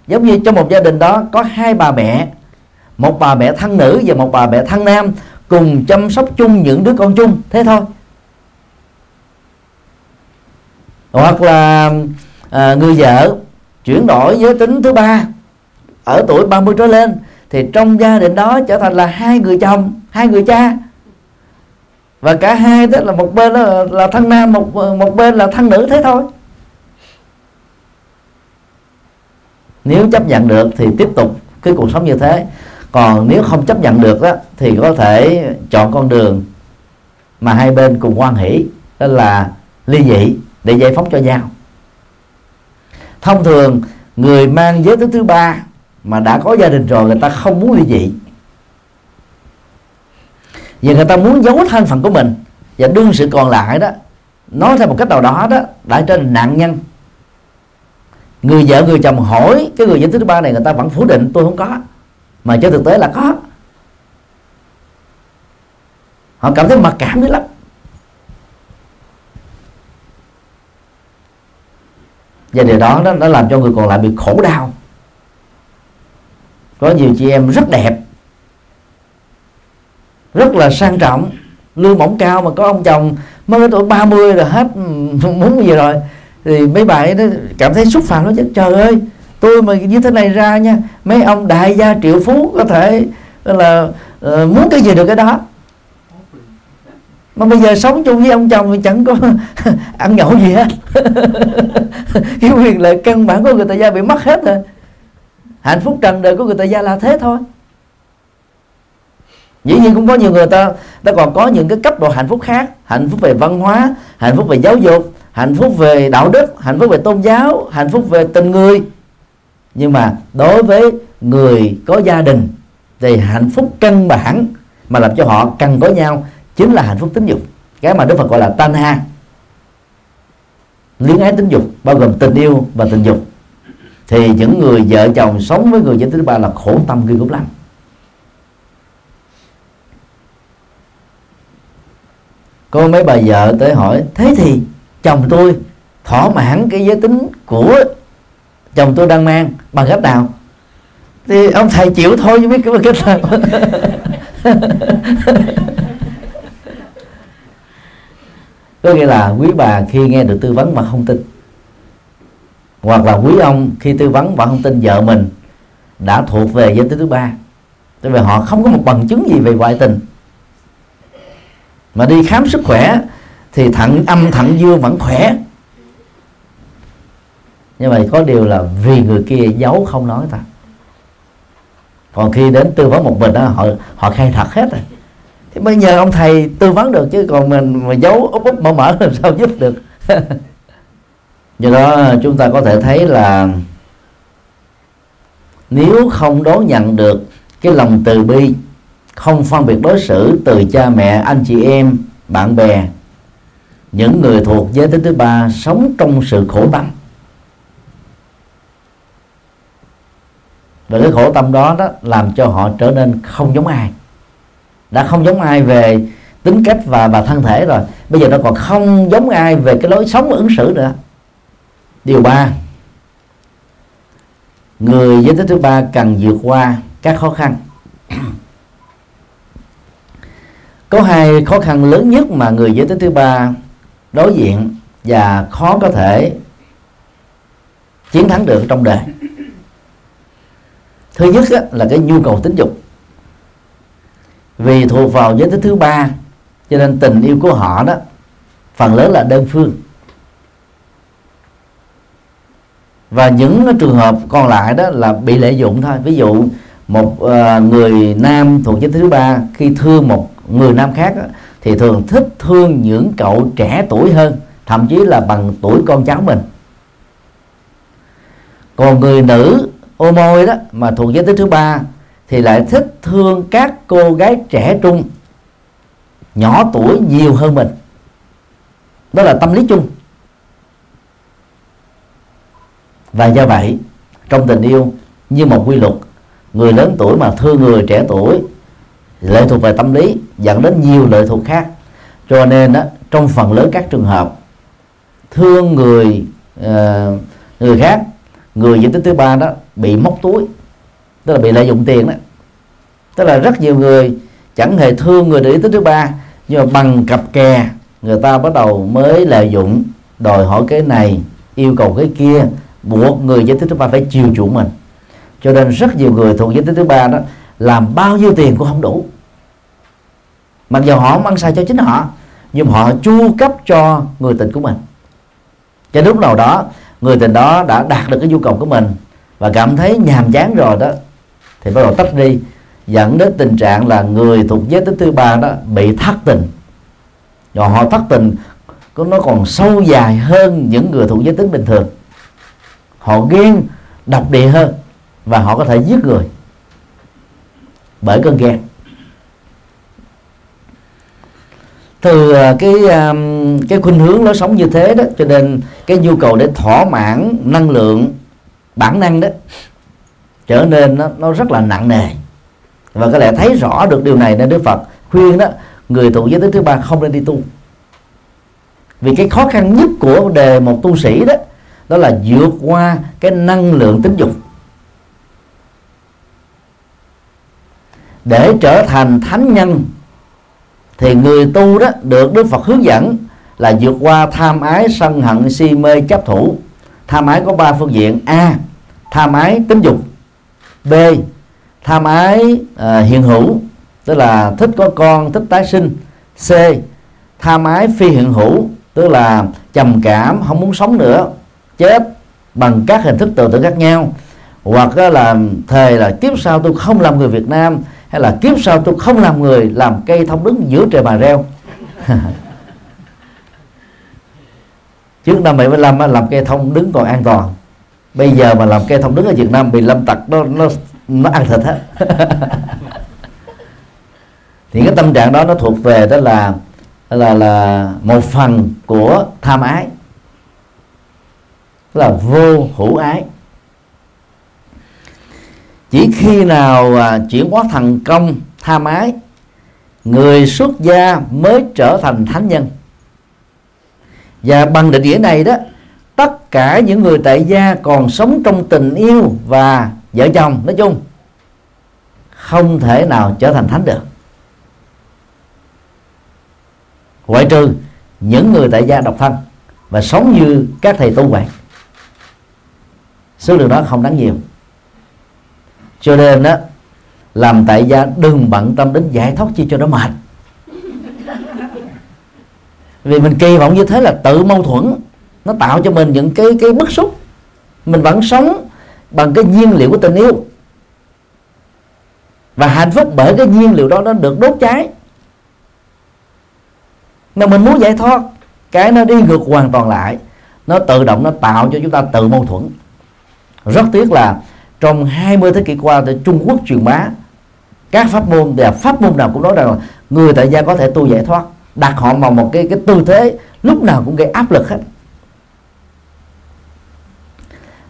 Giống như trong một gia đình đó có hai bà mẹ, một bà mẹ thân nữ và một bà mẹ thân nam, cùng chăm sóc chung những đứa con chung, thế thôi. Hoặc là à, người vợ chuyển đổi giới tính thứ ba ở tuổi ba mươi trở lên, thì trong gia đình đó trở thành là hai người chồng, hai người cha, và cả hai, tức là một bên là, là thân nam, một một bên là thân nữ, thế thôi. Nếu chấp nhận được thì tiếp tục cái cuộc sống như thế, còn nếu không chấp nhận được đó, thì có thể chọn con đường mà hai bên cùng hoan hỷ, đó là ly dị để giải phóng cho nhau. Thông thường người mang giới tính thứ ba mà đã có gia đình rồi, người ta không muốn ly dị, vì người ta muốn giấu thân phận của mình. Và đương sự còn lại đó, nói theo một cách nào đó đó, đã trở thành nạn nhân. Người vợ người chồng hỏi cái người giới tính thứ ba này, người ta vẫn phủ định tôi không có, mà trên thực tế là có. Họ cảm thấy mặc cảm dữ lắm. Và điều đó nó, nó làm cho người còn lại bị khổ đau. Có nhiều chị em rất đẹp, rất là sang trọng, lương bổng cao, mà có ông chồng mới có tuổi ba mươi rồi, hết muốn gì rồi, thì mấy bà ấy nó cảm thấy xúc phạm. Nó chứ trời ơi, tôi mà như thế này ra nha, mấy ông đại gia triệu phú có thể là uh, muốn cái gì được cái đó, mà bây giờ sống chung với ông chồng thì chẳng có ăn nhậu gì hết. Cái quyền lợi căn bản của người tại gia bị mất hết rồi, hạnh phúc trần đời của người tại gia là thế thôi. Dĩ nhiên cũng có nhiều người ta ta còn có những cái cấp độ hạnh phúc khác, hạnh phúc về văn hóa, hạnh phúc về giáo dục, hạnh phúc về đạo đức, hạnh phúc về tôn giáo, hạnh phúc về tình người. Nhưng mà đối với người có gia đình thì hạnh phúc căn bản mà làm cho họ cần có nhau chính là hạnh phúc tính dục, cái mà Đức Phật gọi là tanha, luyến ái tính dục, bao gồm tình yêu và tình dục. Thì những người vợ chồng sống với người giới tính thứ ba là khổ tâm ghê gớm lắm. Có mấy bà vợ tới hỏi, thế thì chồng tôi thỏa mãn cái giới tính của chồng tôi đang mang bằng cách nào? Thì ông thầy chịu thôi chứ biết cái bằng cách nào. Có nghĩa là quý bà khi nghe được tư vấn mà không tin, hoặc là quý ông khi tư vấn mà không tin vợ mình đã thuộc về giới tính thứ ba, tại vì họ không có một bằng chứng gì về ngoại tình. Mà đi khám sức khỏe thì thận âm thận dương vẫn khỏe, nhưng mà có điều là vì người kia giấu không nói ta. Còn khi đến tư vấn một mình đó, họ họ khai thật hết rồi. Thì bây giờ ông thầy tư vấn được, chứ còn mình mà giấu úp úp mở mở làm sao giúp được. Do đó chúng ta có thể thấy là nếu không đón nhận được cái lòng từ bi, không phân biệt đối xử từ cha mẹ, anh chị em, bạn bè, những người thuộc giới tính thứ ba sống trong sự khổ tâm. Và cái khổ tâm đó, đó làm cho họ trở nên không giống ai. Đã không giống ai về tính cách và, và thân thể rồi, bây giờ nó còn không giống ai về cái lối sống ứng xử nữa. Điều ba, người giới tính thứ ba cần vượt qua các khó khăn. Có hai khó khăn lớn nhất mà người giới tính thứ ba đối diện và khó có thể chiến thắng được trong đời. Thứ nhất là cái nhu cầu tính dục. Vì thuộc vào giới tính thứ ba cho nên tình yêu của họ đó phần lớn là đơn phương. Và những trường hợp còn lại đó là bị lợi dụng thôi. Ví dụ một người nam thuộc giới tính thứ ba khi thương một người nam khác thì thường thích thương những cậu trẻ tuổi hơn, thậm chí là bằng tuổi con cháu mình. Còn người nữ ô môi đó mà thuộc giới tính thứ ba thì lại thích thương các cô gái trẻ trung, nhỏ tuổi nhiều hơn mình. Đó là tâm lý chung. Và do vậy trong tình yêu như một quy luật, người lớn tuổi mà thương người trẻ tuổi, lệ thuộc về tâm lý dẫn đến nhiều lệ thuộc khác. Cho nên đó, trong phần lớn các trường hợp thương người uh, người khác, người giới tính thứ ba đó bị móc túi, tức là bị lợi dụng tiền đó. Tức là rất nhiều người chẳng hề thương người giới tính thứ ba, nhưng mà bằng cặp kè người ta bắt đầu mới lợi dụng, đòi hỏi cái này, yêu cầu cái kia, buộc người giới tính thứ ba phải chiều chuộng mình. Cho nên rất nhiều người thuộc giới tính thứ ba đó làm bao nhiêu tiền cũng không đủ, mặc dù họ không ăn sai cho chính họ, nhưng họ chu cấp cho người tình của mình. Cho lúc nào đó người tình đó đã đạt được cái nhu cầu của mình, và cảm thấy nhàm chán rồi đó thì bắt đầu tách đi, dẫn đến tình trạng là người thuộc giới tính thứ ba đó bị thất tình. Rồi họ thất tình nó còn sâu dài hơn những người thuộc giới tính bình thường, họ ghen độc địa hơn và họ có thể giết người bởi cơn ghen. Từ cái cái khuynh hướng lối sống như thế đó, cho nên cái nhu cầu để thỏa mãn năng lượng bản năng đó trở nên nó, nó rất là nặng nề. Và có lẽ thấy rõ được điều này nên Đức Phật khuyên đó, người thuộc giới tính thứ ba không nên đi tu. Vì cái khó khăn nhất của đề một tu sĩ đó, đó là vượt qua cái năng lượng tính dục. Để trở thành thánh nhân thì người tu đó được Đức Phật hướng dẫn là vượt qua tham ái, sân hận, si mê, chấp thủ. Tham ái có ba phương diện: A. Tham ái tính dục. B. Tham ái uh, hiện hữu, tức là thích có con, thích tái sinh. C. Tham ái phi hiện hữu, tức là trầm cảm, không muốn sống nữa, chết bằng các hình thức tự tử khác nhau, hoặc là thề là kiếp sau tôi không làm người Việt Nam, hay là kiếp sau tôi không làm người, làm cây thông đứng giữa trời mà reo. Trước năm bảy mươi lăm làm cây thông đứng còn an toàn, bây giờ mà làm cây thông đứng ở Việt Nam bị lâm tặc nó nó nó ăn thịt hết. Thì cái tâm trạng đó nó thuộc về đó là là là một phần của tham ái, là vô hữu ái. Chỉ khi nào à, chuyển hóa thành công tham ái, người xuất gia mới trở thành thánh nhân. Và bằng định nghĩa này đó, tất cả những người tại gia còn sống trong tình yêu và vợ chồng nói chung không thể nào trở thành thánh được, ngoại trừ những người tại gia độc thân và sống như các thầy tu vậy. Số lượng đó không đáng nhiều. Cho nên đó, làm tại gia đừng bận tâm đến giải thoát chi cho nó mệt. Vì mình kỳ vọng như thế là tự mâu thuẫn, nó tạo cho mình những cái cái bức xúc. Mình vẫn sống bằng cái nhiên liệu của tình yêu, và hạnh phúc bởi cái nhiên liệu đó nó được đốt cháy. Mà mình muốn giải thoát, cái nó đi ngược hoàn toàn lại, nó tự động nó tạo cho chúng ta tự mâu thuẫn. Rất tiếc là trong hai mươi thế kỷ qua thì Trung Quốc truyền bá các pháp môn, và pháp môn nào cũng nói rằng là người tại gia có thể tu giải thoát, đặt họ vào một cái cái tư thế lúc nào cũng gây áp lực hết.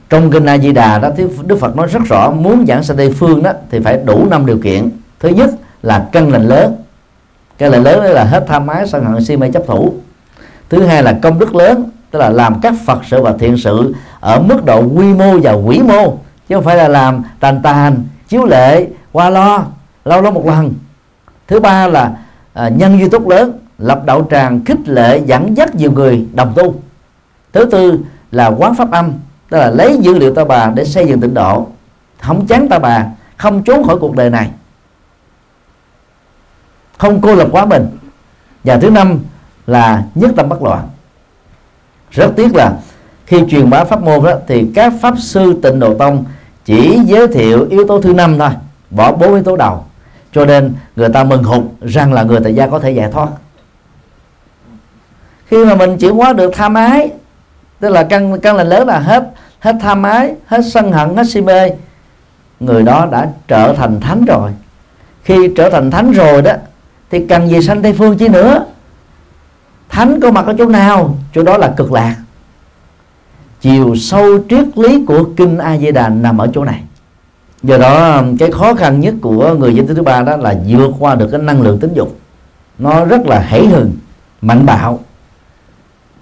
Trong kinh A Di Đà đó, Đức Phật nói rất rõ, muốn giảng sanh Tây Phương đó thì phải đủ năm điều kiện. Thứ nhất là căn lành lớn. Căn lành lớn là hết tham ái, sân hận, si mê, chấp thủ. Thứ hai là công đức lớn, tức là làm các Phật sự và thiện sự ở mức độ quy mô và quỹ mô, chứ không phải là làm tàn tàn, chiếu lệ, qua lo, lâu lâu một lần. Thứ ba là à, nhân duy túc lớn, lập đạo tràng, khích lệ, dẫn dắt nhiều người đồng tu. Thứ tư là quán pháp âm, tức là lấy dữ liệu Ta Bà để xây dựng tịnh độ, không chán Ta Bà, không trốn khỏi cuộc đời này, không cô lập quá mình. Và thứ năm là nhất tâm bất loạn. Rất tiếc là khi truyền bá pháp môn đó, thì các pháp sư Tịnh Độ Tông chỉ giới thiệu yếu tố thứ năm thôi, bỏ bốn yếu tố đầu, cho nên người ta mừng hụt rằng là người tại gia có thể giải thoát. Khi mà mình chuyển hóa được tham ái, tức là căn căn lành lớn là hết hết tham ái, hết sân hận, hết si mê, người đó đã trở thành thánh rồi. Khi trở thành thánh rồi đó thì cần gì sanh Tây Phương chứ nữa. Thánh có mặt ở chỗ nào, chỗ đó là cực lạc. Chiều sâu triết lý của kinh A Di Đà nằm ở chỗ này. Do đó cái khó khăn nhất của người giới tính thứ ba đó là vượt qua được cái năng lượng tính dục. Nó rất là hãy hừng, mạnh bạo,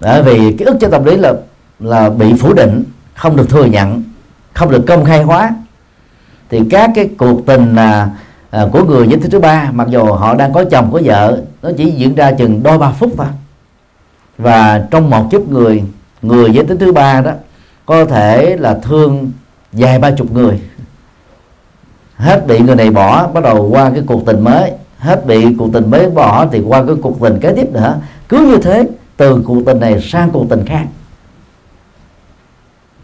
bởi vì cái ức chế tâm lý là là bị phủ định, không được thừa nhận, không được công khai hóa. Thì các cái cuộc tình à, à, của người giới tính thứ ba, mặc dù họ đang có chồng có vợ, nó chỉ diễn ra chừng đôi ba phút thôi. Và trong một kiếp người, người giới tính thứ ba đó có thể là thương vài ba chục người, hết bị người này bỏ bắt đầu qua cái cuộc tình mới, hết bị cuộc tình mới bỏ thì qua cái cuộc tình kế tiếp nữa, cứ như thế từ cuộc tình này sang cuộc tình khác,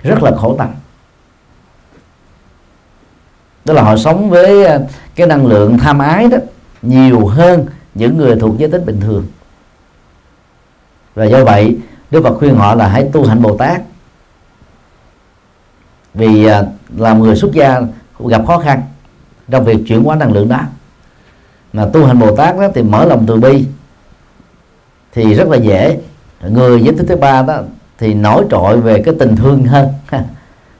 rất là khổ tâm. tức là họ sống với cái năng lượng tham ái đó nhiều hơn những người thuộc giới tính bình thường. Và do vậy Đức Phật khuyên họ là hãy tu hành Bồ Tát, vì làm người xuất gia gặp khó khăn trong việc chuyển hóa năng lượng đó. Mà tu hành Bồ Tát đó thì mở lòng từ bi thì rất là dễ. Người giới tính thứ ba đó thì nổi trội về cái tình thương hơn.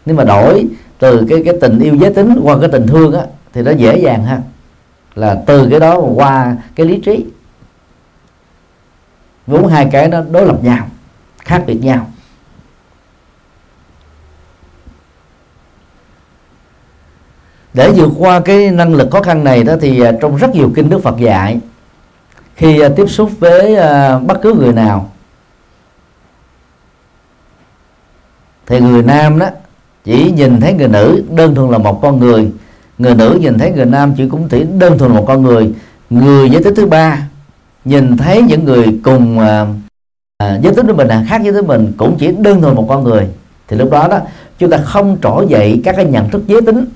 Nếu mà đổi từ cái cái tình yêu giới tính qua cái tình thương á thì nó dễ dàng ha, là từ cái đó qua cái lý trí. Vốn hai cái nó đối lập nhau, khác biệt nhau. Để vượt qua cái năng lực khó khăn này đó thì trong rất nhiều kinh Đức Phật dạy, khi tiếp xúc với bất cứ người nào thì người nam đó chỉ nhìn thấy người nữ đơn thuần là một con người, người nữ nhìn thấy người nam chỉ cũng chỉ đơn thuần một con người. Người giới tính thứ ba nhìn thấy những người cùng à, à, giới tính của mình là khác giới tính mình cũng chỉ đơn thuần một con người. Thì lúc đó đó chúng ta không trỗi dậy các cái nhận thức giới tính,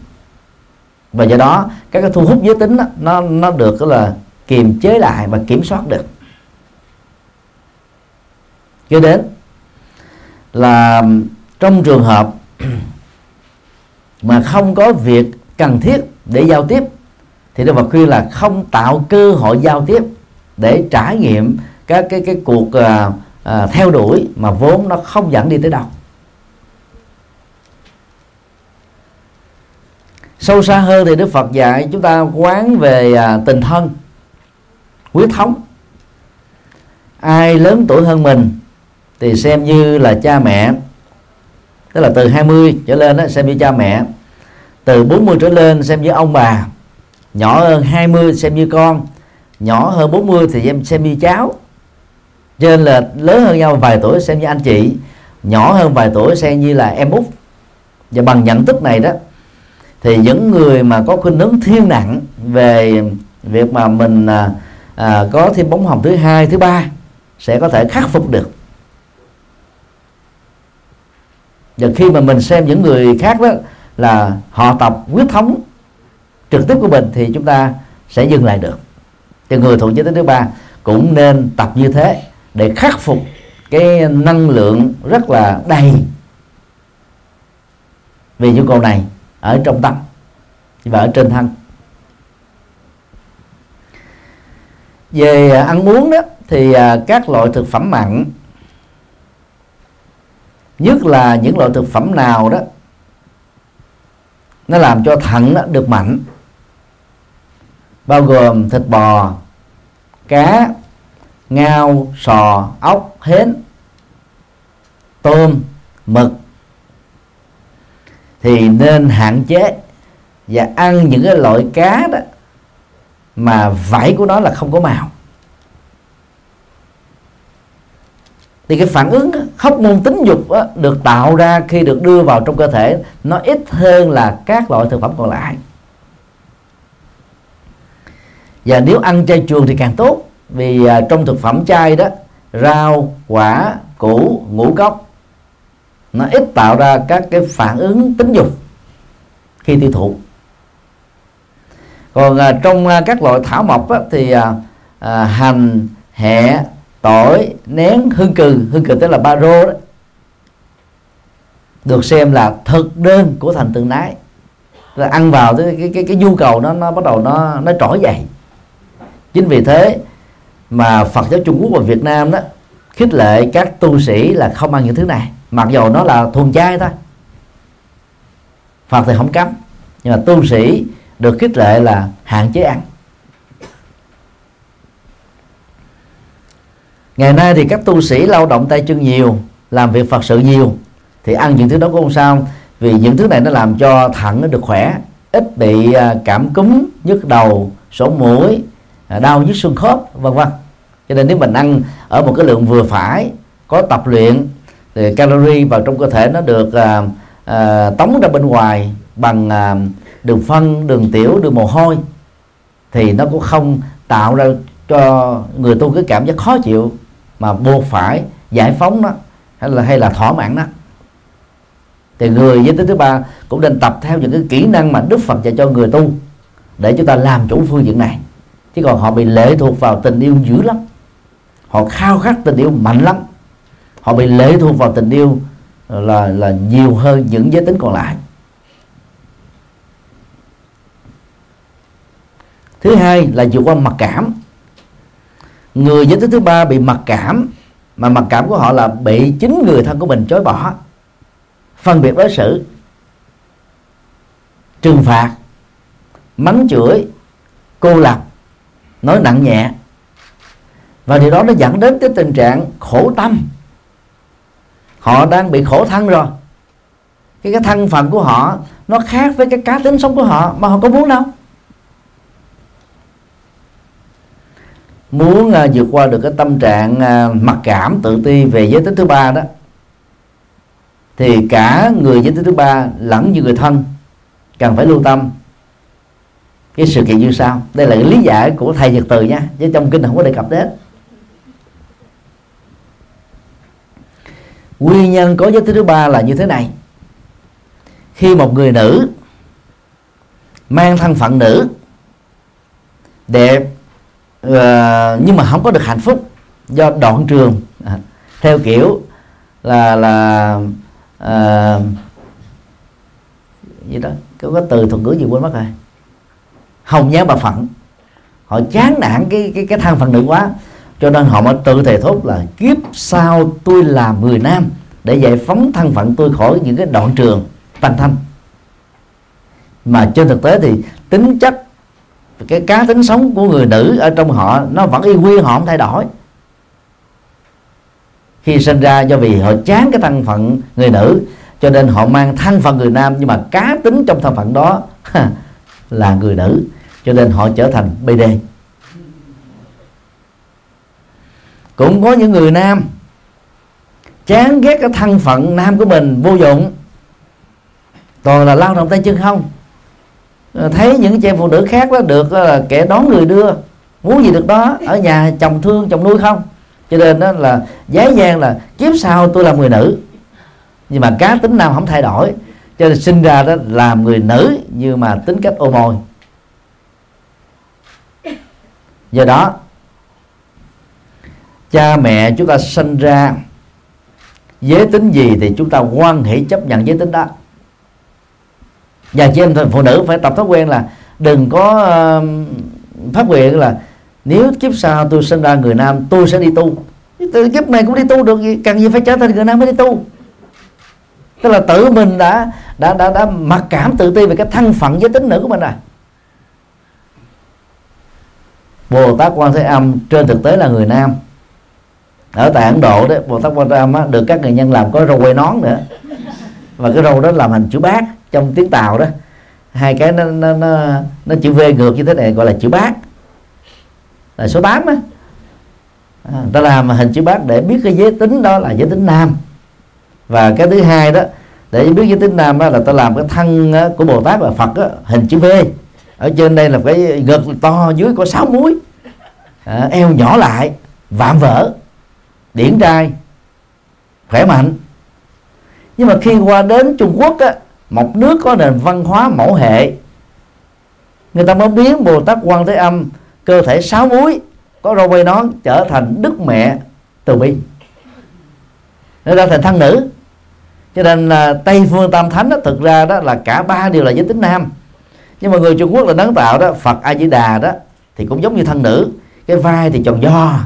và do đó các cái thu hút giới tính đó, nó nó được là kiềm chế lại và kiểm soát được. Kế đến là trong trường hợp mà không có việc cần thiết để giao tiếp thì Đức Phật khuyên là không tạo cơ hội giao tiếp để trải nghiệm các cái cái cuộc uh, uh, theo đuổi mà vốn nó không dẫn đi tới đâu. Sâu xa hơn thì Đức Phật dạy chúng ta quán về uh, tình thân, huyết thống. Ai lớn tuổi hơn mình thì xem như là cha mẹ, tức là từ hai mươi trở lên đó, xem như cha mẹ, từ bốn mươi trở lên xem như ông bà, nhỏ hơn hai mươi xem như con, nhỏ hơn bốn mươi thì em xem như cháu, trên là lớn hơn nhau vài tuổi xem như anh chị, nhỏ hơn vài tuổi xem như là em út. Và bằng nhận thức này đó thì những người mà có khuynh hướng thiên nặng về việc mà mình à, à, có thêm bóng hồng thứ hai, thứ ba sẽ có thể khắc phục được. Và khi mà mình xem những người khác đó là họ tộc huyết thống trực tiếp của mình thì chúng ta sẽ dừng lại được. Thì người thuộc giới tính thứ ba cũng nên tập như thế để khắc phục cái năng lượng rất là đầy vì nhu cầu này ở trong tâm và ở trên thân. Về ăn uống đó thì các loại thực phẩm mặn, nhất là những loại thực phẩm nào đó nó làm cho thận được mạnh, bao gồm thịt bò, cá, ngao, sò, ốc, hến, tôm, mực, thì nên hạn chế và ăn những cái loại cá đó mà vảy của nó là không có màu. Thì cái phản ứng hormone tính dục đó, được tạo ra khi được đưa vào trong cơ thể nó ít hơn là các loại thực phẩm còn lại. Và nếu ăn chay trường thì càng tốt, vì à, trong thực phẩm chay đó, rau, quả, củ, ngũ cốc nó ít tạo ra các cái phản ứng tính dục khi tiêu thụ. Còn à, trong à, các loại thảo mộc đó, thì à, à, hành, hẹ, tỏi, nén, hương cừ, hương cừ tức là ba rô đó, được xem là thực đơn của thành tượng đái. Là ăn vào cái cái cái, cái nhu cầu nó nó bắt đầu nó nó trỗi dậy. Chính vì thế mà Phật giáo Trung Quốc và Việt Nam đó khích lệ các tu sĩ là không ăn những thứ này, mặc dù nó là thuần chay thôi. Phật thì không cấm, nhưng mà tu sĩ được khích lệ là hạn chế ăn. Ngày nay thì các tu sĩ lao động tay chân nhiều, làm việc Phật sự nhiều thì ăn những thứ đó cũng không sao, vì những thứ này nó làm cho thận nó được khỏe, ít bị cảm cúm, nhức đầu, sổ mũi, đau nhức xương khớp, vân vân. Cho nên nếu mình ăn ở một cái lượng vừa phải, có tập luyện thì calorie vào trong cơ thể nó được à, à, tống ra bên ngoài bằng à, đường phân, đường tiểu, đường mồ hôi, thì nó cũng không tạo ra cho người tu cái cảm giác khó chịu mà buộc phải giải phóng nó hay là hay là thỏa mãn nó. Thì người giới tính thứ ba cũng nên tập theo những cái kỹ năng mà Đức Phật dạy cho người tu để chúng ta làm chủ phương diện này. Chứ còn họ bị lệ thuộc vào tình yêu dữ lắm, họ khao khát tình yêu mạnh lắm, họ bị lệ thuộc vào tình yêu là là nhiều hơn những giới tính còn lại. Thứ hai là vượt qua mặc cảm. Người giới tính thứ ba bị mặc cảm, mà mặc cảm của họ là bị chính người thân của mình chối bỏ, phân biệt đối xử, trừng phạt, mắng chửi, cô lập, nói nặng nhẹ. Và điều đó nó dẫn đến cái tình trạng khổ tâm. Họ đang bị khổ thân rồi, cái, cái thân phận của họ nó khác với cái cá tính sống của họ, mà họ có muốn đâu. Muốn uh, vượt qua được cái tâm trạng uh, mặc cảm tự ti về giới tính thứ ba đó, thì cả người giới tính thứ ba lẫn như người thân cần phải lưu tâm cái sự kiện như sau. Đây là cái lý giải của thầy Nhật Từ nha, chứ trong kinh không có đề cập đến. Nguyên nhân có giới tính thứ ba là như thế này: khi một người nữ mang thân phận nữ, đẹp nhưng mà không có được hạnh phúc do đoạn trường, theo kiểu là là à, gì đó, có cái từ thuật ngữ gì quên mất rồi, hồng nhan bạc phận, họ chán nản cái cái cái thân phận nữ quá, cho nên họ mới tự thề thốt là kiếp sau tôi làm người nam để giải phóng thân phận tôi khỏi những cái đoạn trường tanh thanh. Mà trên thực tế thì tính chất cái cá tính sống của người nữ ở trong họ nó vẫn y nguyên, họ không thay đổi. Khi sinh ra do vì họ chán cái thân phận người nữ, cho nên họ mang thân phận người nam, nhưng mà cá tính trong thân phận đó ha, là người nữ, cho nên họ trở thành bê đê. Cũng có những người nam chán ghét cái thân phận nam của mình vô dụng, toàn là lao động tay chân không, thấy những chị em phụ nữ khác đó được là kẻ đón người đưa, muốn gì được đó, ở nhà chồng thương chồng nuôi không, cho nên đó là dái dang là kiếp sau tôi làm người nữ, nhưng mà cá tính nam không thay đổi, cho nên sinh ra đó làm người nữ nhưng mà tính cách ô mồi. Do đó cha mẹ chúng ta sinh ra giới tính gì thì chúng ta quan hệ chấp nhận giới tính đó. Và chị em phụ nữ phải tập thói quen là đừng có uh, phát nguyện là nếu kiếp sau tôi sinh ra người nam tôi sẽ đi tu. Từ kiếp này cũng đi tu được, cần gì phải trở thành người nam mới đi tu. Tức là tự mình đã đã đã đã mặc cảm tự ti về cái thân phận giới tính nữ của mình rồi. Bồ Tát Quan Thế Âm trên thực tế là người nam. Ở tại Ấn Độ đấy, Bồ Tát Quan Thế Âm á, được các nghệ nhân làm có râu quay nón nữa, và cái râu đó làm hình chữ bát trong tiếng Tàu đó, hai cái nó nó nó, nó chữ V ngược như thế này gọi là chữ bát, là số tám á. À, ta làm hình chữ bát để biết cái giới tính đó là giới tính nam. Và cái thứ hai đó, để biết giới tính nam đó là ta làm cái thân của Bồ Tát và Phật đó, hình chữ V, ở trên đây là cái ngực to, dưới có sáu múi, à, eo nhỏ lại, vạm vỡ, điển trai, khỏe mạnh. Nhưng mà khi qua đến Trung Quốc á, một nước có nền văn hóa mẫu hệ, người ta mới biến Bồ Tát Quan Thế Âm cơ thể sáu múi có râu bay nón trở thành Đức Mẹ Từ Bi, nó ra thành thân nữ. Cho nên là Tây Phương Tam Thánh đó, thực ra đó là cả ba đều là giới tính nam, nhưng mà người Trung Quốc là sáng tạo đó, Phật A Di Đà đó thì cũng giống như thân nữ, cái vai thì tròn do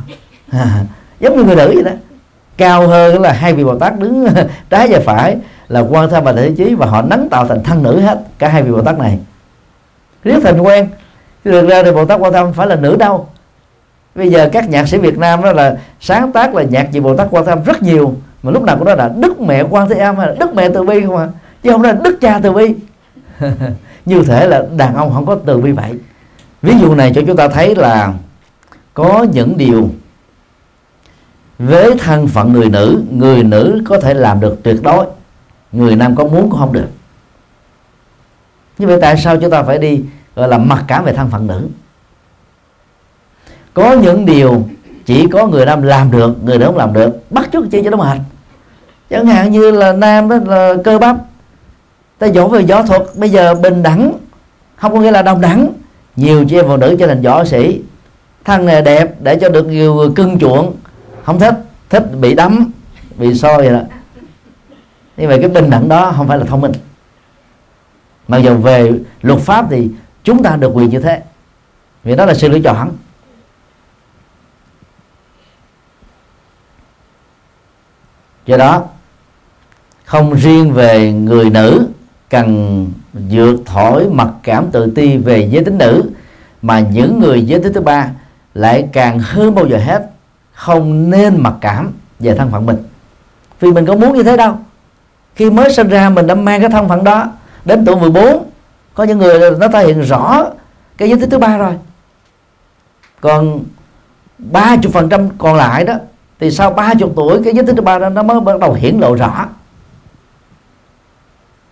à, giống như người nữ vậy đó, cao hơn là hai vị Bồ Tát đứng trái và phải là Quan Tham và Thể Chí, và họ nắng tạo thành thân nữ hết cả hai vị Bồ Tát này, riết thành quen. Chứ thực ra thì Bồ Tát Quan Tham phải là nữ đâu. Bây giờ các nhạc sĩ Việt Nam đó là sáng tác là nhạc về Bồ Tát Quan Tham rất nhiều, mà lúc nào cũng nói là Đức Mẹ Quan Thế Âm hay là Đức Mẹ Từ Bi không à, chứ không nói là Đức Cha Từ Bi. Như thể là đàn ông không có từ bi vậy. Ví dụ này cho chúng ta thấy là có những điều với thân phận người nữ, người nữ có thể làm được tuyệt đối, người nam có muốn cũng không được. Như vậy tại sao chúng ta phải đi gọi là mặc cảm về thân phận nữ? Có những điều chỉ có người nam làm được, người nữ không làm được, bắt chước chi cho nó mệt. Chẳng hạn như là nam đó là cơ bắp, Ta dỗ về võ thuật bây giờ bình đẳng không có nghĩa là đồng đẳng. Nhiều chị em phụ nữ trở thành võ sĩ, thân này đẹp để cho được nhiều người cưng chuộng, không thích, thích bị đấm, bị soi vậy đó. Như vậy cái bình đẳng đó không phải là thông minh. Mặc dù về luật pháp thì chúng ta được quyền như thế, vì đó là sự lựa chọn. Do đó không riêng về người nữ cần vượt thổi mặc cảm tự ti về giới tính nữ, mà những người giới tính thứ ba lại càng hơn bao giờ hết không nên mặc cảm về thân phận mình. Vì mình có muốn như thế đâu. Khi mới sinh ra mình đã mang cái thân phận đó. Đến tuổi mười bốn có những người nó thể hiện rõ cái giới tính thứ ba rồi, còn ba mươi phần trăm còn lại đó thì sau ba mươi tuổi cái giới tính thứ ba đó nó mới bắt đầu hiển lộ rõ.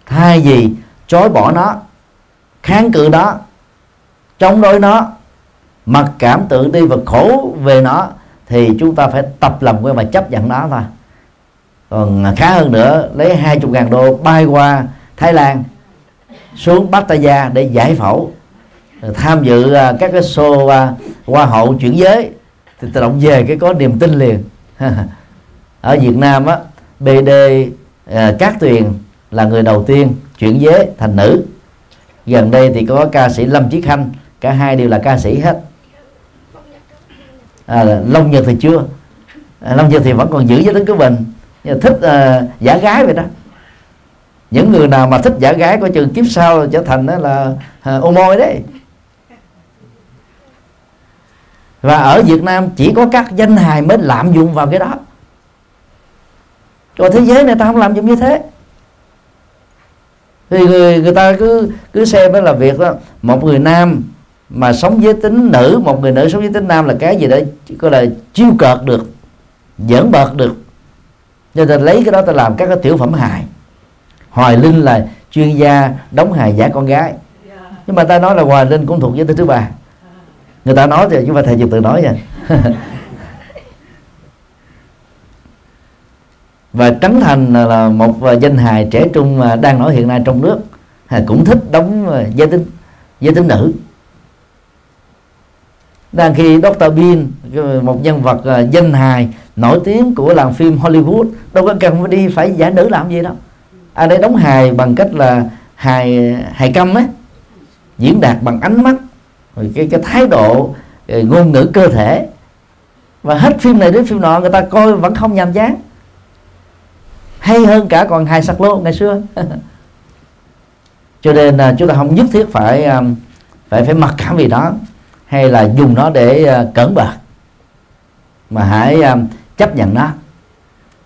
Thay vì chối bỏ nó, kháng cự nó, chống đối nó, mặc cảm tự ti và khổ về nó, thì chúng ta phải tập làm quen và chấp nhận nó thôi. Còn khá hơn nữa, lấy hai mươi ngàn đô bay qua Thái Lan, xuống Pattaya để giải phẫu, tham dự các cái show hoa hậu chuyển giới, thì tự động về cái có niềm tin liền. Ở Việt Nam á, bê đê Cát Tường là người đầu tiên chuyển giới thành nữ. Gần đây thì có ca sĩ Lâm Chí Khanh, cả hai đều là ca sĩ hết. À, Long Nhật thì chưa, à, Long Nhật thì vẫn còn giữ giới tính của mình, thích à, giả gái vậy đó. Những người nào mà thích giả gái coi chừng kiếp sau trở thành đó là à, ô môi đấy. Và ở Việt Nam chỉ có các danh hài mới lạm dụng vào cái đó, còn thế giới này ta không lạm dụng như thế. Thì người người ta cứ cứ xem đó là việc đó, một người nam mà sống giới tính nữ, một người nữ sống giới tính nam là cái gì đó gọi là chiêu cợt được, giỡn bợt được, cho nên lấy cái đó ta làm các cái tiểu phẩm hài. Hoài Linh là chuyên gia đóng hài giả con gái, nhưng mà ta nói là Hoài Linh cũng thuộc giới tính thứ ba. Người ta nói thì, nhưng mà thầy Nhật Từ nói vậy. Và Trấn Thành là một danh hài trẻ trung đang nổi hiện nay trong nước, cũng thích đóng giới tính giới tính nữ. Đang khi doctor Bean, một nhân vật danh hài nổi tiếng của làng phim Hollywood, đâu có cần phải đi phải giả nữ làm gì đâu. Ai đấy đóng hài bằng cách là hài hài câm ấy, diễn đạt bằng ánh mắt, rồi cái cái thái độ, ngôn ngữ cơ thể, và hết phim này đến phim nọ người ta coi vẫn không nhàm chán, hay hơn cả còn hài sặc lô ngày xưa. Cho nên là chúng ta không nhất thiết phải phải phải mặc cảm vì đó, hay là dùng nó để cỡn bạc, mà hãy chấp nhận nó.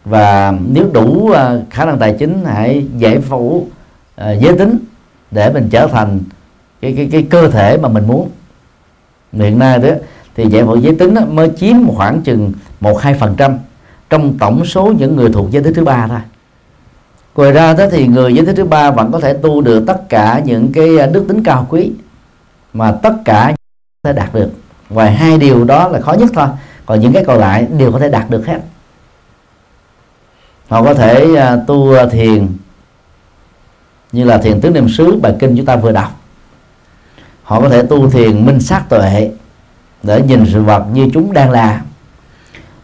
Và nếu đủ khả năng tài chính, hãy giải phẫu giới tính để mình trở thành cái cái cái cơ thể mà mình muốn. Hiện nay đó thì giải phẫu giới tính mới chiếm khoảng chừng một hai phần trăm trong tổng số những người thuộc giới tính thứ ba thôi. Ngoài ra đó thì người giới tính thứ ba vẫn có thể tu được tất cả những cái đức tính cao quý mà tất cả có thể đạt được. Ngoài hai điều đó là khó nhất thôi, còn những cái còn lại đều có thể đạt được hết. Họ có thể tu thiền như là thiền tứ niệm xứ bài kinh chúng ta vừa đọc. Họ có thể tu thiền minh sát tuệ để nhìn sự vật như chúng đang là.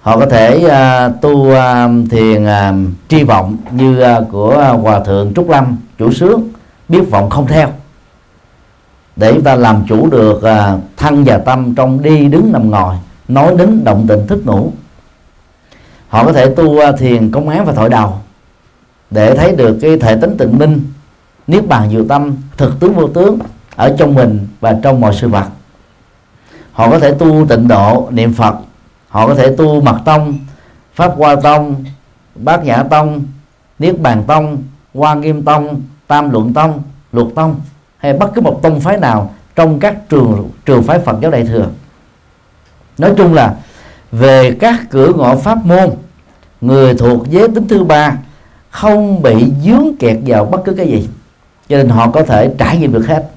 Họ có thể uh, tu uh, thiền uh, tri vọng như uh, của uh, Hòa Thượng Trúc Lâm, chủ xướng, biết vọng không theo, để chúng ta làm chủ được uh, thân và tâm trong đi đứng nằm ngồi, nói đến động tịnh thức ngủ. Họ có thể tu uh, thiền công án và thổi đầu để thấy được cái thể tính tịnh minh, niết bàn diệu tâm, thực tướng vô tướng ở trong mình và trong mọi sự vật. Họ có thể tu tịnh độ, niệm Phật. Họ có thể tu Mật Tông, Pháp Hoa Tông, Bát Nhã Tông, Niết Bàn Tông, Hoa Nghiêm Tông, Tam Luận Tông, Luật Tông, hay bất cứ một tông phái nào trong các trường trường phái Phật giáo Đại Thừa. Nói chung là về các cửa ngõ pháp môn, người thuộc giới tính thứ ba không bị dướng kẹt vào bất cứ cái gì, cho nên họ có thể trải nghiệm được hết,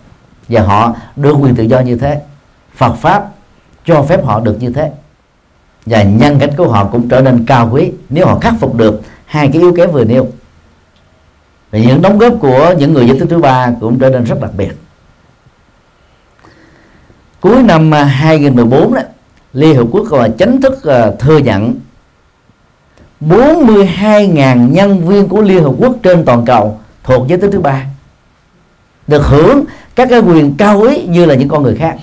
và họ được quyền tự do như thế. Phật Pháp cho phép họ được như thế, và nhân cách của họ cũng trở nên cao quý nếu họ khắc phục được hai cái yếu kém vừa nêu. Thì những đóng góp của những người giới tính thứ ba cũng trở nên rất đặc biệt. Cuối năm hai nghìn mười bốn đó, Liên Hợp Quốc là chính thức thừa nhận bốn mươi hai nghìn nhân viên của Liên Hợp Quốc trên toàn cầu thuộc giới tính thứ ba được hưởng các cái quyền cao quý như là những con người khác.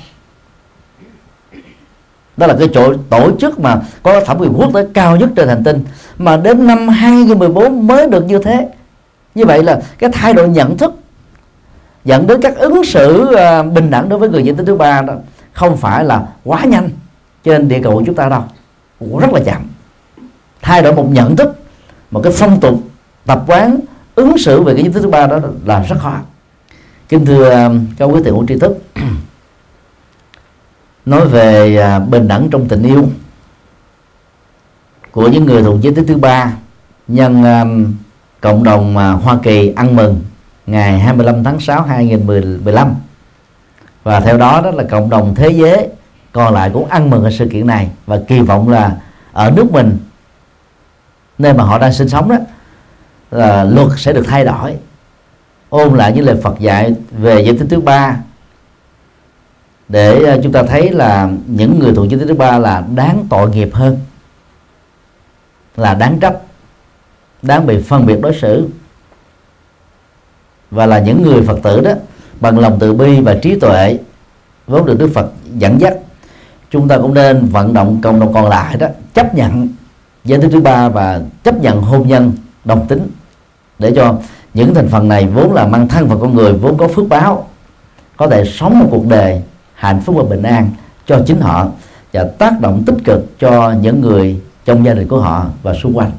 Đó là cái chỗ tổ chức mà có thẩm quyền quốc tế cao nhất trên hành tinh, mà đến năm hai nghìn mười bốn mới được như thế. Như vậy là cái thay đổi nhận thức dẫn đến các ứng xử bình đẳng đối với người giới tính thứ ba đó không phải là quá nhanh trên địa cầu của chúng ta đâu, cũng rất là chậm. Thay đổi một nhận thức, một cái phong tục, tập quán, ứng xử về cái giới tính thứ ba đó là rất khó. Kính thưa các quý vị hữu tri thức, nói về bình đẳng trong tình yêu của những người thuộc giới tính thứ ba, nhân cộng đồng Hoa Kỳ ăn mừng ngày hai mươi lăm tháng sáu hai nghìn mười lăm, và theo đó đó là cộng đồng thế giới còn lại cũng ăn mừng ở sự kiện này, và kỳ vọng là ở nước mình, nơi mà họ đang sinh sống đó, là luật sẽ được thay đổi, ôm lại những lời Phật dạy về giới tính thứ ba, để chúng ta thấy là những người thuộc giới tính thứ ba là đáng tội nghiệp hơn, là đáng trách, đáng bị phân biệt đối xử, và là những người Phật tử đó bằng lòng từ bi và trí tuệ vốn được Đức Phật dẫn dắt, chúng ta cũng nên vận động cộng đồng còn lại đó chấp nhận giới tính thứ ba và chấp nhận hôn nhân đồng tính, để cho những thành phần này vốn là mang thân vào con người, vốn có phước báo, có thể sống một cuộc đời hạnh phúc và bình an cho chính họ, và tác động tích cực cho những người trong gia đình của họ và xung quanh.